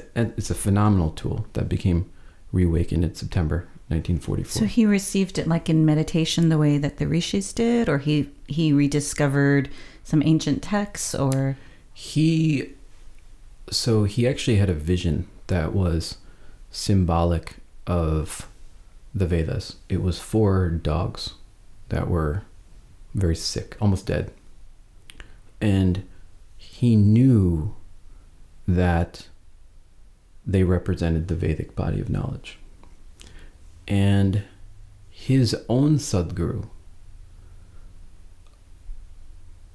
a phenomenal tool that became reawakened in September 1944. So he received it like in meditation the way that the rishis did, or he rediscovered some ancient texts, or... He actually had a vision that was symbolic of the Vedas. It was 4 dogs that were very sick, almost dead. And he knew that they represented the Vedic body of knowledge. And his own Sadguru,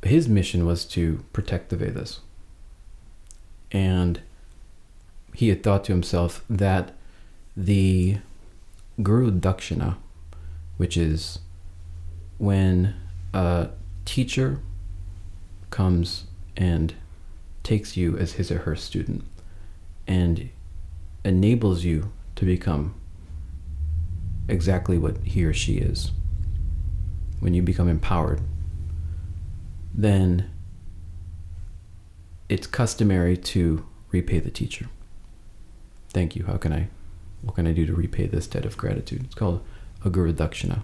his mission was to protect the Vedas. And he had thought to himself that the Guru Dakshina, which is when a teacher comes and takes you as his or her student and enables you to become exactly what he or she is, when you become empowered, then it's customary to repay the teacher. Thank you. What can I do to repay this debt of gratitude? It's called a Guru Dakshina.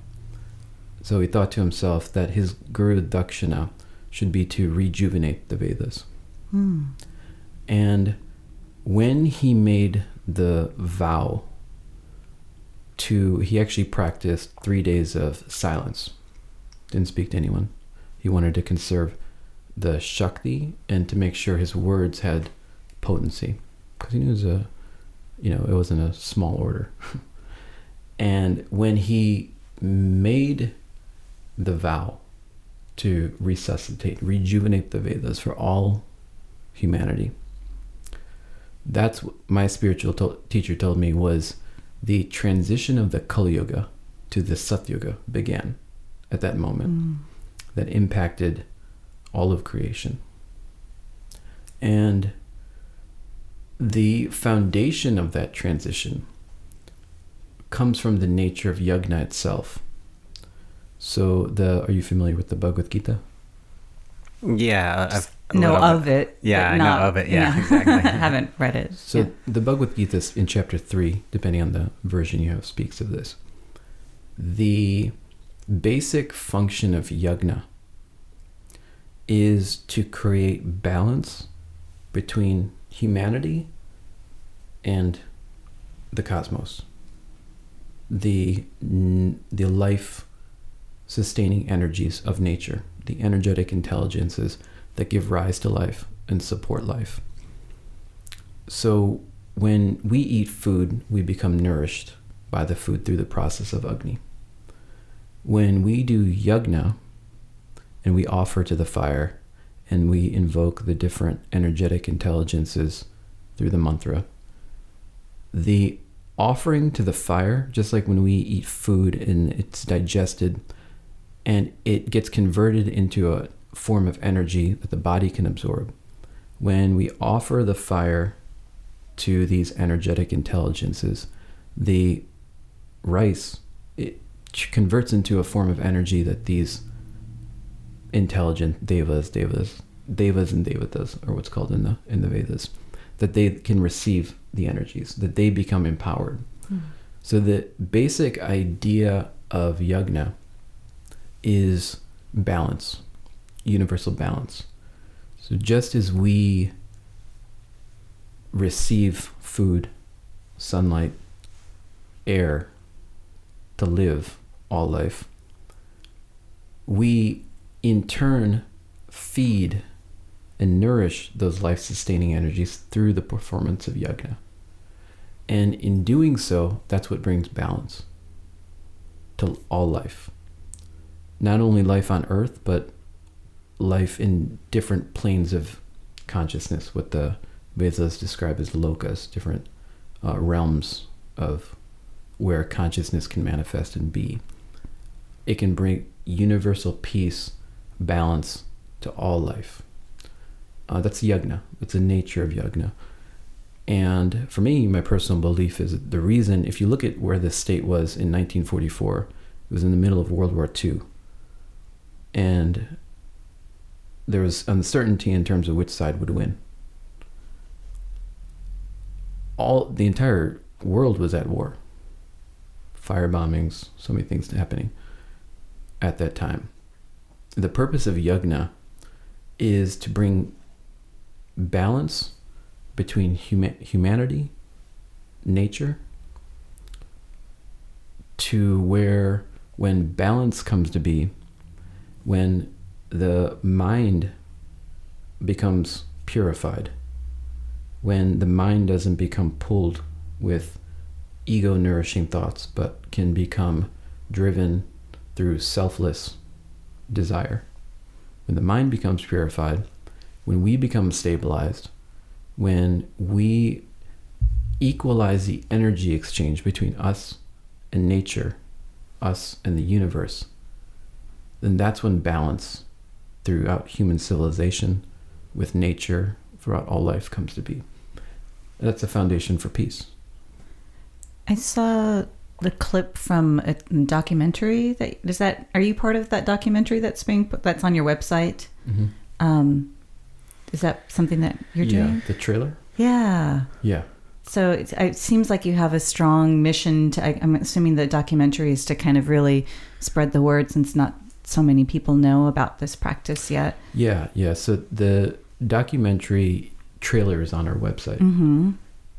So he thought to himself that his Guru Dakshina should be to rejuvenate the Vedas. Hmm. And when he made the vow he actually practiced 3 days of silence. Didn't speak to anyone. He wanted to conserve the Shakti and to make sure his words had potency, because he knew it wasn't a small order. And when he made the vow to rejuvenate the Vedas for all humanity, that's what my spiritual teacher told me was the transition of the Kali Yuga to the Sat Yuga began at that moment. Mm. That impacted all of creation. And the foundation of that transition comes from the nature of yajna itself. So are you familiar with the Bhagavad Gita? Yeah. I know of it, exactly. I haven't read it. So The Bhagavad Gita in chapter 3, depending on the version you have, speaks of this. The basic function of yajna is to create balance between humanity and the cosmos, the life-sustaining energies of nature, the energetic intelligences that give rise to life and support life. So when we eat food, we become nourished by the food through the process of Agni. When we do yajna and we offer to the fire and we invoke the different energetic intelligences through the mantra, the offering to the fire, just like when we eat food and it's digested and it gets converted into a form of energy that the body can absorb, when we offer the fire to these energetic intelligences, the rice, it converts into a form of energy that these intelligent devas and devatas are what's called in the Vedas, that they can receive the energies, that they become empowered. Mm-hmm. So the basic idea of yajna is balance, universal balance. So just as we receive food, sunlight, air to live all life, we in turn feed and nourish those life-sustaining energies through the performance of yajna. And in doing so, that's what brings balance to all life. Not only life on earth, but life in different planes of consciousness, what the Vedas describe as lokas, different realms of where consciousness can manifest and be. It can bring universal peace, balance to all life. That's yajna. It's the nature of yajna. And for me, my personal belief is the reason, if you look at where this state was in 1944 It was in the middle of World War II. And there was uncertainty in terms of which side would win. The entire world was at war. Fire bombings, so many things happening at that time. The purpose of yajna is to bring balance between humanity, nature, to where when balance comes to be, when the mind becomes purified, when the mind doesn't become pulled with ego-nourishing thoughts, but can become driven through selfless desire. When the mind becomes purified, when we become stabilized, when we equalize the energy exchange between us and nature, us and the universe, then that's when balance throughout human civilization with nature throughout all life comes to be. And that's the foundation for peace. I saw the clip from a documentary are you part of that documentary that's on your website? Mm-hmm. Is that something that you're doing? Yeah, the trailer? Yeah. Yeah. So it seems like you have a strong mission to, I'm assuming the documentary is to kind of really spread the word, since not so many people know about this practice yet. Yeah. Yeah. So the documentary trailer is on our website, mm-hmm.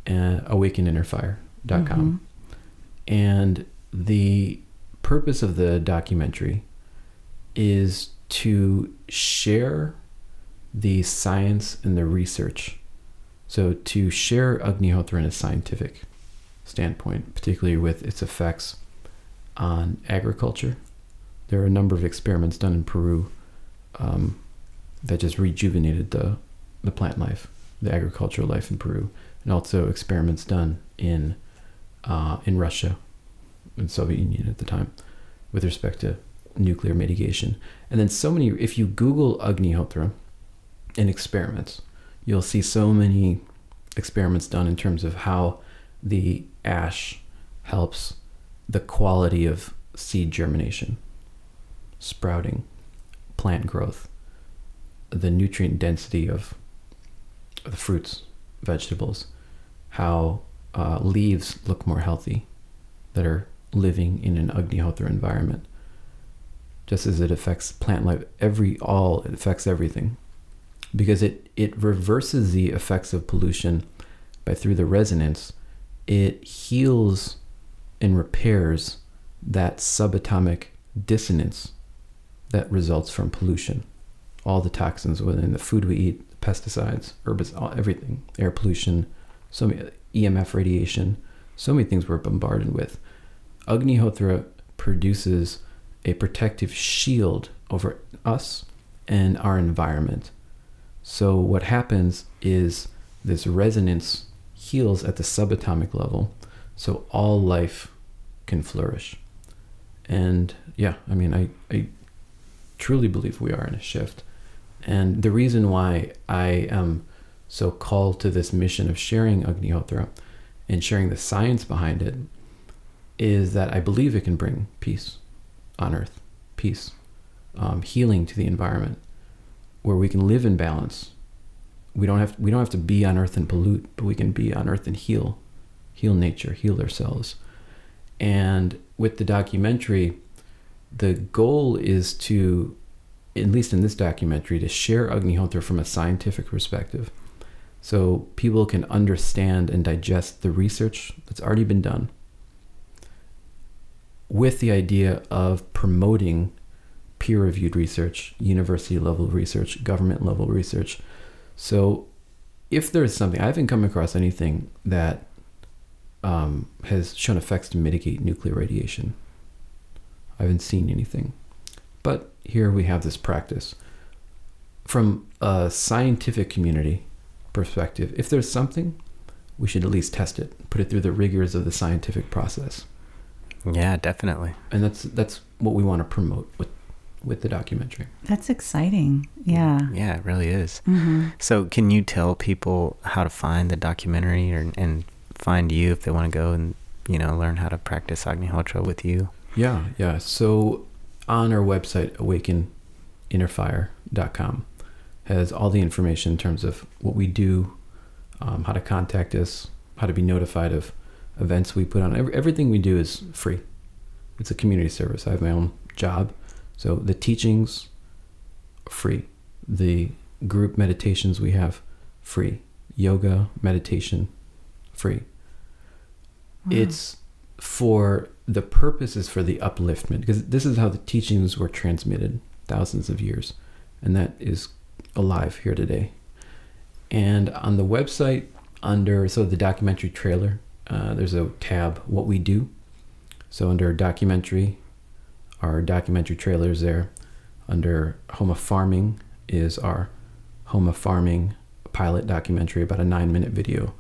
awakeninnerfire.com. Mm-hmm. And the purpose of the documentary is to share the science and the research. So to share Agnihotra in a scientific standpoint, particularly with its effects on agriculture. There are a number of experiments done in Peru that just rejuvenated the plant life, the agricultural life in Peru, and also experiments done in Russia and Soviet Union at the time with respect to nuclear mitigation. And then if you Google Agnihotra and experiments, you'll see so many experiments done in terms of how the ash helps the quality of seed germination, sprouting, plant growth, the nutrient density of the fruits, vegetables, how leaves look more healthy that are living in an Agnihotra environment. Just as it affects plant life, it affects everything. Because it reverses the effects of pollution through the resonance. It heals and repairs that subatomic dissonance that results from pollution. All the toxins within the food we eat, pesticides, herbicides, everything, air pollution, so many, EMF radiation, so many things we're bombarded with. Agnihotra produces a protective shield over us and our environment. So what happens is this resonance heals at the subatomic level, so all life can flourish. And I truly believe we are in a shift. And the reason why I am so called to this mission of sharing Agnihotra and sharing the science behind it is that I believe it can bring peace on earth, peace, healing to the environment, where we can live in balance. We don't have to be on earth and pollute, but we can be on earth and heal nature, heal ourselves. And with the documentary, the goal is to, at least in this documentary, to share Agnihotra from a scientific perspective, so people can understand and digest the research that's already been done, with the idea of promoting peer-reviewed research, university-level research, government-level research. So if there's something, I haven't come across anything that has shown effects to mitigate nuclear radiation. I haven't seen anything. But here we have this practice. From a scientific community perspective, if there's something, we should at least test it, put it through the rigors of the scientific process. Yeah, definitely. And that's what we want to promote with the documentary. That's exciting. Yeah, it really is. Mm-hmm. So can you tell people how to find the documentary and find you if they want to go and learn how to practice Agnihotra with you? Yeah. So on our website, awakeninnerfire.com has all the information in terms of what we do, how to contact us, how to be notified of events we put on. Everything we do is free. It's a community service. I have my own job. So the teachings, free. The group meditations we have, free. Yoga, meditation, free. Wow. It's for the purpose is for the upliftment, because this is how the teachings were transmitted thousands of years, and that is alive here today. And on the website, under the documentary trailer, there's a tab, what we do. So under documentary, our documentary trailer is there. Under Homa Farming is our Homa Farming pilot documentary, about a 9-minute video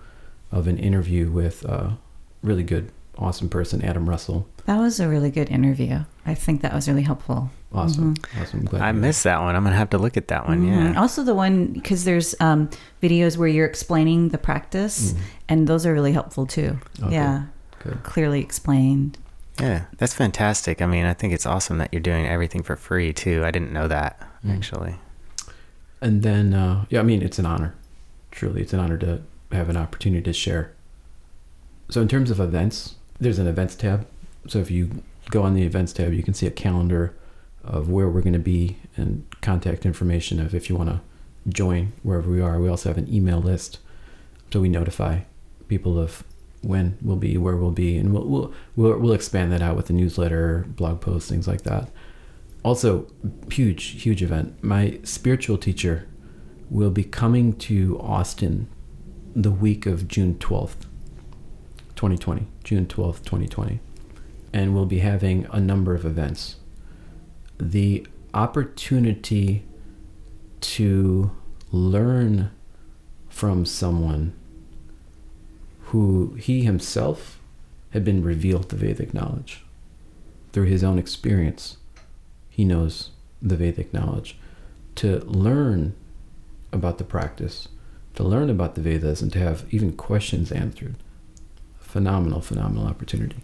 of an interview with a really good, awesome person, Adam Russell. That was a really good interview. I think that was really helpful. Awesome. Mm-hmm. Awesome. Glad I missed that one. I'm going to have to look at that one. Mm-hmm. Yeah. Also the one, because there's videos where you're explaining the practice, mm-hmm. and those are really helpful too. Okay. Yeah. Good. Clearly explained. Yeah, that's fantastic. I mean, I think it's awesome that you're doing everything for free too. I didn't know that, actually. And then, I mean, it's an honor. Truly, it's an honor to have an opportunity to share. So in terms of events, there's an events tab. So if you go on the events tab, you can see a calendar of where we're going to be and contact information of if you want to join wherever we are. We also have an email list, so we notify people of when we'll be, where we'll be, and we'll expand that out with the newsletter, blog posts, things like that. Also, huge event. My spiritual teacher will be coming to Austin the week of June 12th, 2020. June 12th, 2020. And we'll be having a number of events. The opportunity to learn from someone who he himself had been revealed the Vedic knowledge. Through his own experience, he knows the Vedic knowledge. To learn about the practice, to learn about the Vedas, and to have even questions answered. Phenomenal opportunity.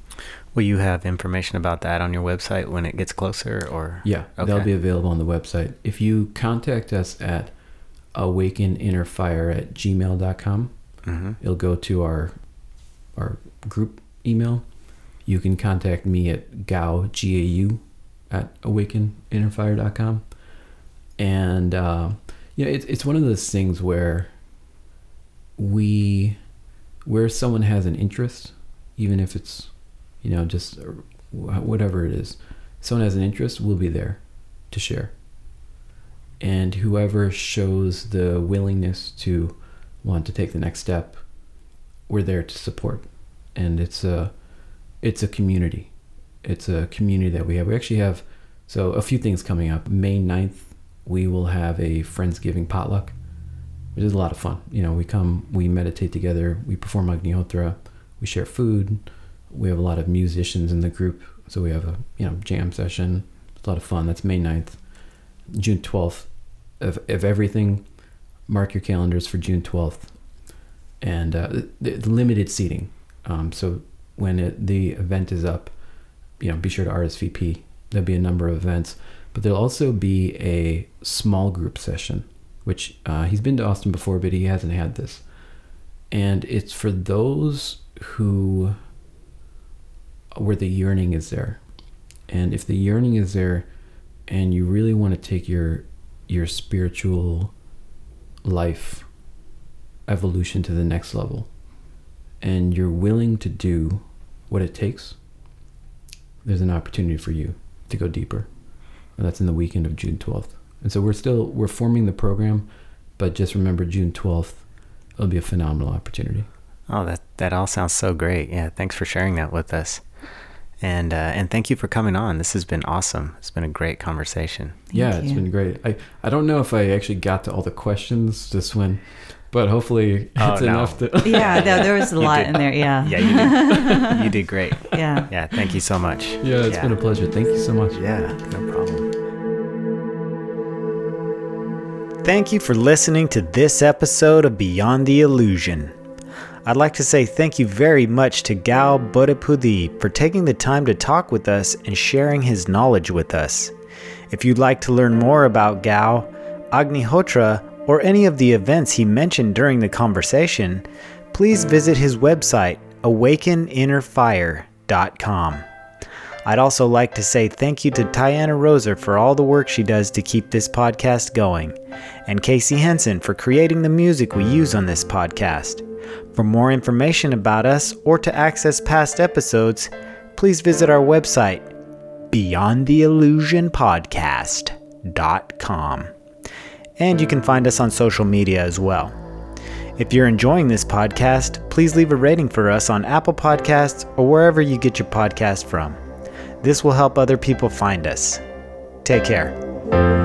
Will you have information about that on your website when it gets closer? Or yeah, okay. That'll be available on the website. If you contact us at awakeninnerfire@gmail.com, mm-hmm. it'll go to our group email. You can contact me at gao@awakeninnerfire.com. And it's one of those things where where someone has an interest, even if it's just whatever it is, someone has an interest, we'll be there to share. And whoever shows the willingness to want to take the next step, we're there to support. And it's a community that we have. We actually have a few things coming up. May 9th, we will have a Friendsgiving potluck, which is a lot of fun. We come, we meditate together, we perform Agnihotra, we share food, we have a lot of musicians in the group, so we have a jam session. It's a lot of fun. That's May 9th. June 12th, if everything, mark your calendars for June 12th. And the limited seating. So when the event is up, be sure to RSVP. There'll be a number of events, but there'll also be a small group session, which he's been to Austin before, but he hasn't had this. And it's for those where the yearning is there. And if the yearning is there and you really want to take your spiritual life evolution to the next level, and you're willing to do what it takes, there's an opportunity for you to go deeper. And that's in the weekend of June 12th. And so we're forming the program, but just remember June 12th, it'll be a phenomenal opportunity. Oh, that all sounds so great. Yeah, thanks for sharing that with us. And thank you for coming on. This has been awesome. It's been a great conversation. It's been great. I don't know if I actually got to all the questions this one, but hopefully it's enough. There was a lot in there. Yeah, you did great. Yeah, thank you so much. Yeah, it's been a pleasure. Thank you so much. Yeah, no problem. Thank you for listening to this episode of Beyond the Illusion. I'd like to say thank you very much to Gao Bodhipudi for taking the time to talk with us and sharing his knowledge with us. If you'd like to learn more about Gao, Agnihotra, or any of the events he mentioned during the conversation, please visit his website, awakeninnerfire.com. I'd also like to say thank you to Tiana Roser for all the work she does to keep this podcast going, and Casey Henson for creating the music we use on this podcast. For more information about us or to access past episodes, please visit our website, beyondtheillusionpodcast.com. And you can find us on social media as well. If you're enjoying this podcast, please leave a rating for us on Apple Podcasts or wherever you get your podcast from. This will help other people find us. Take care.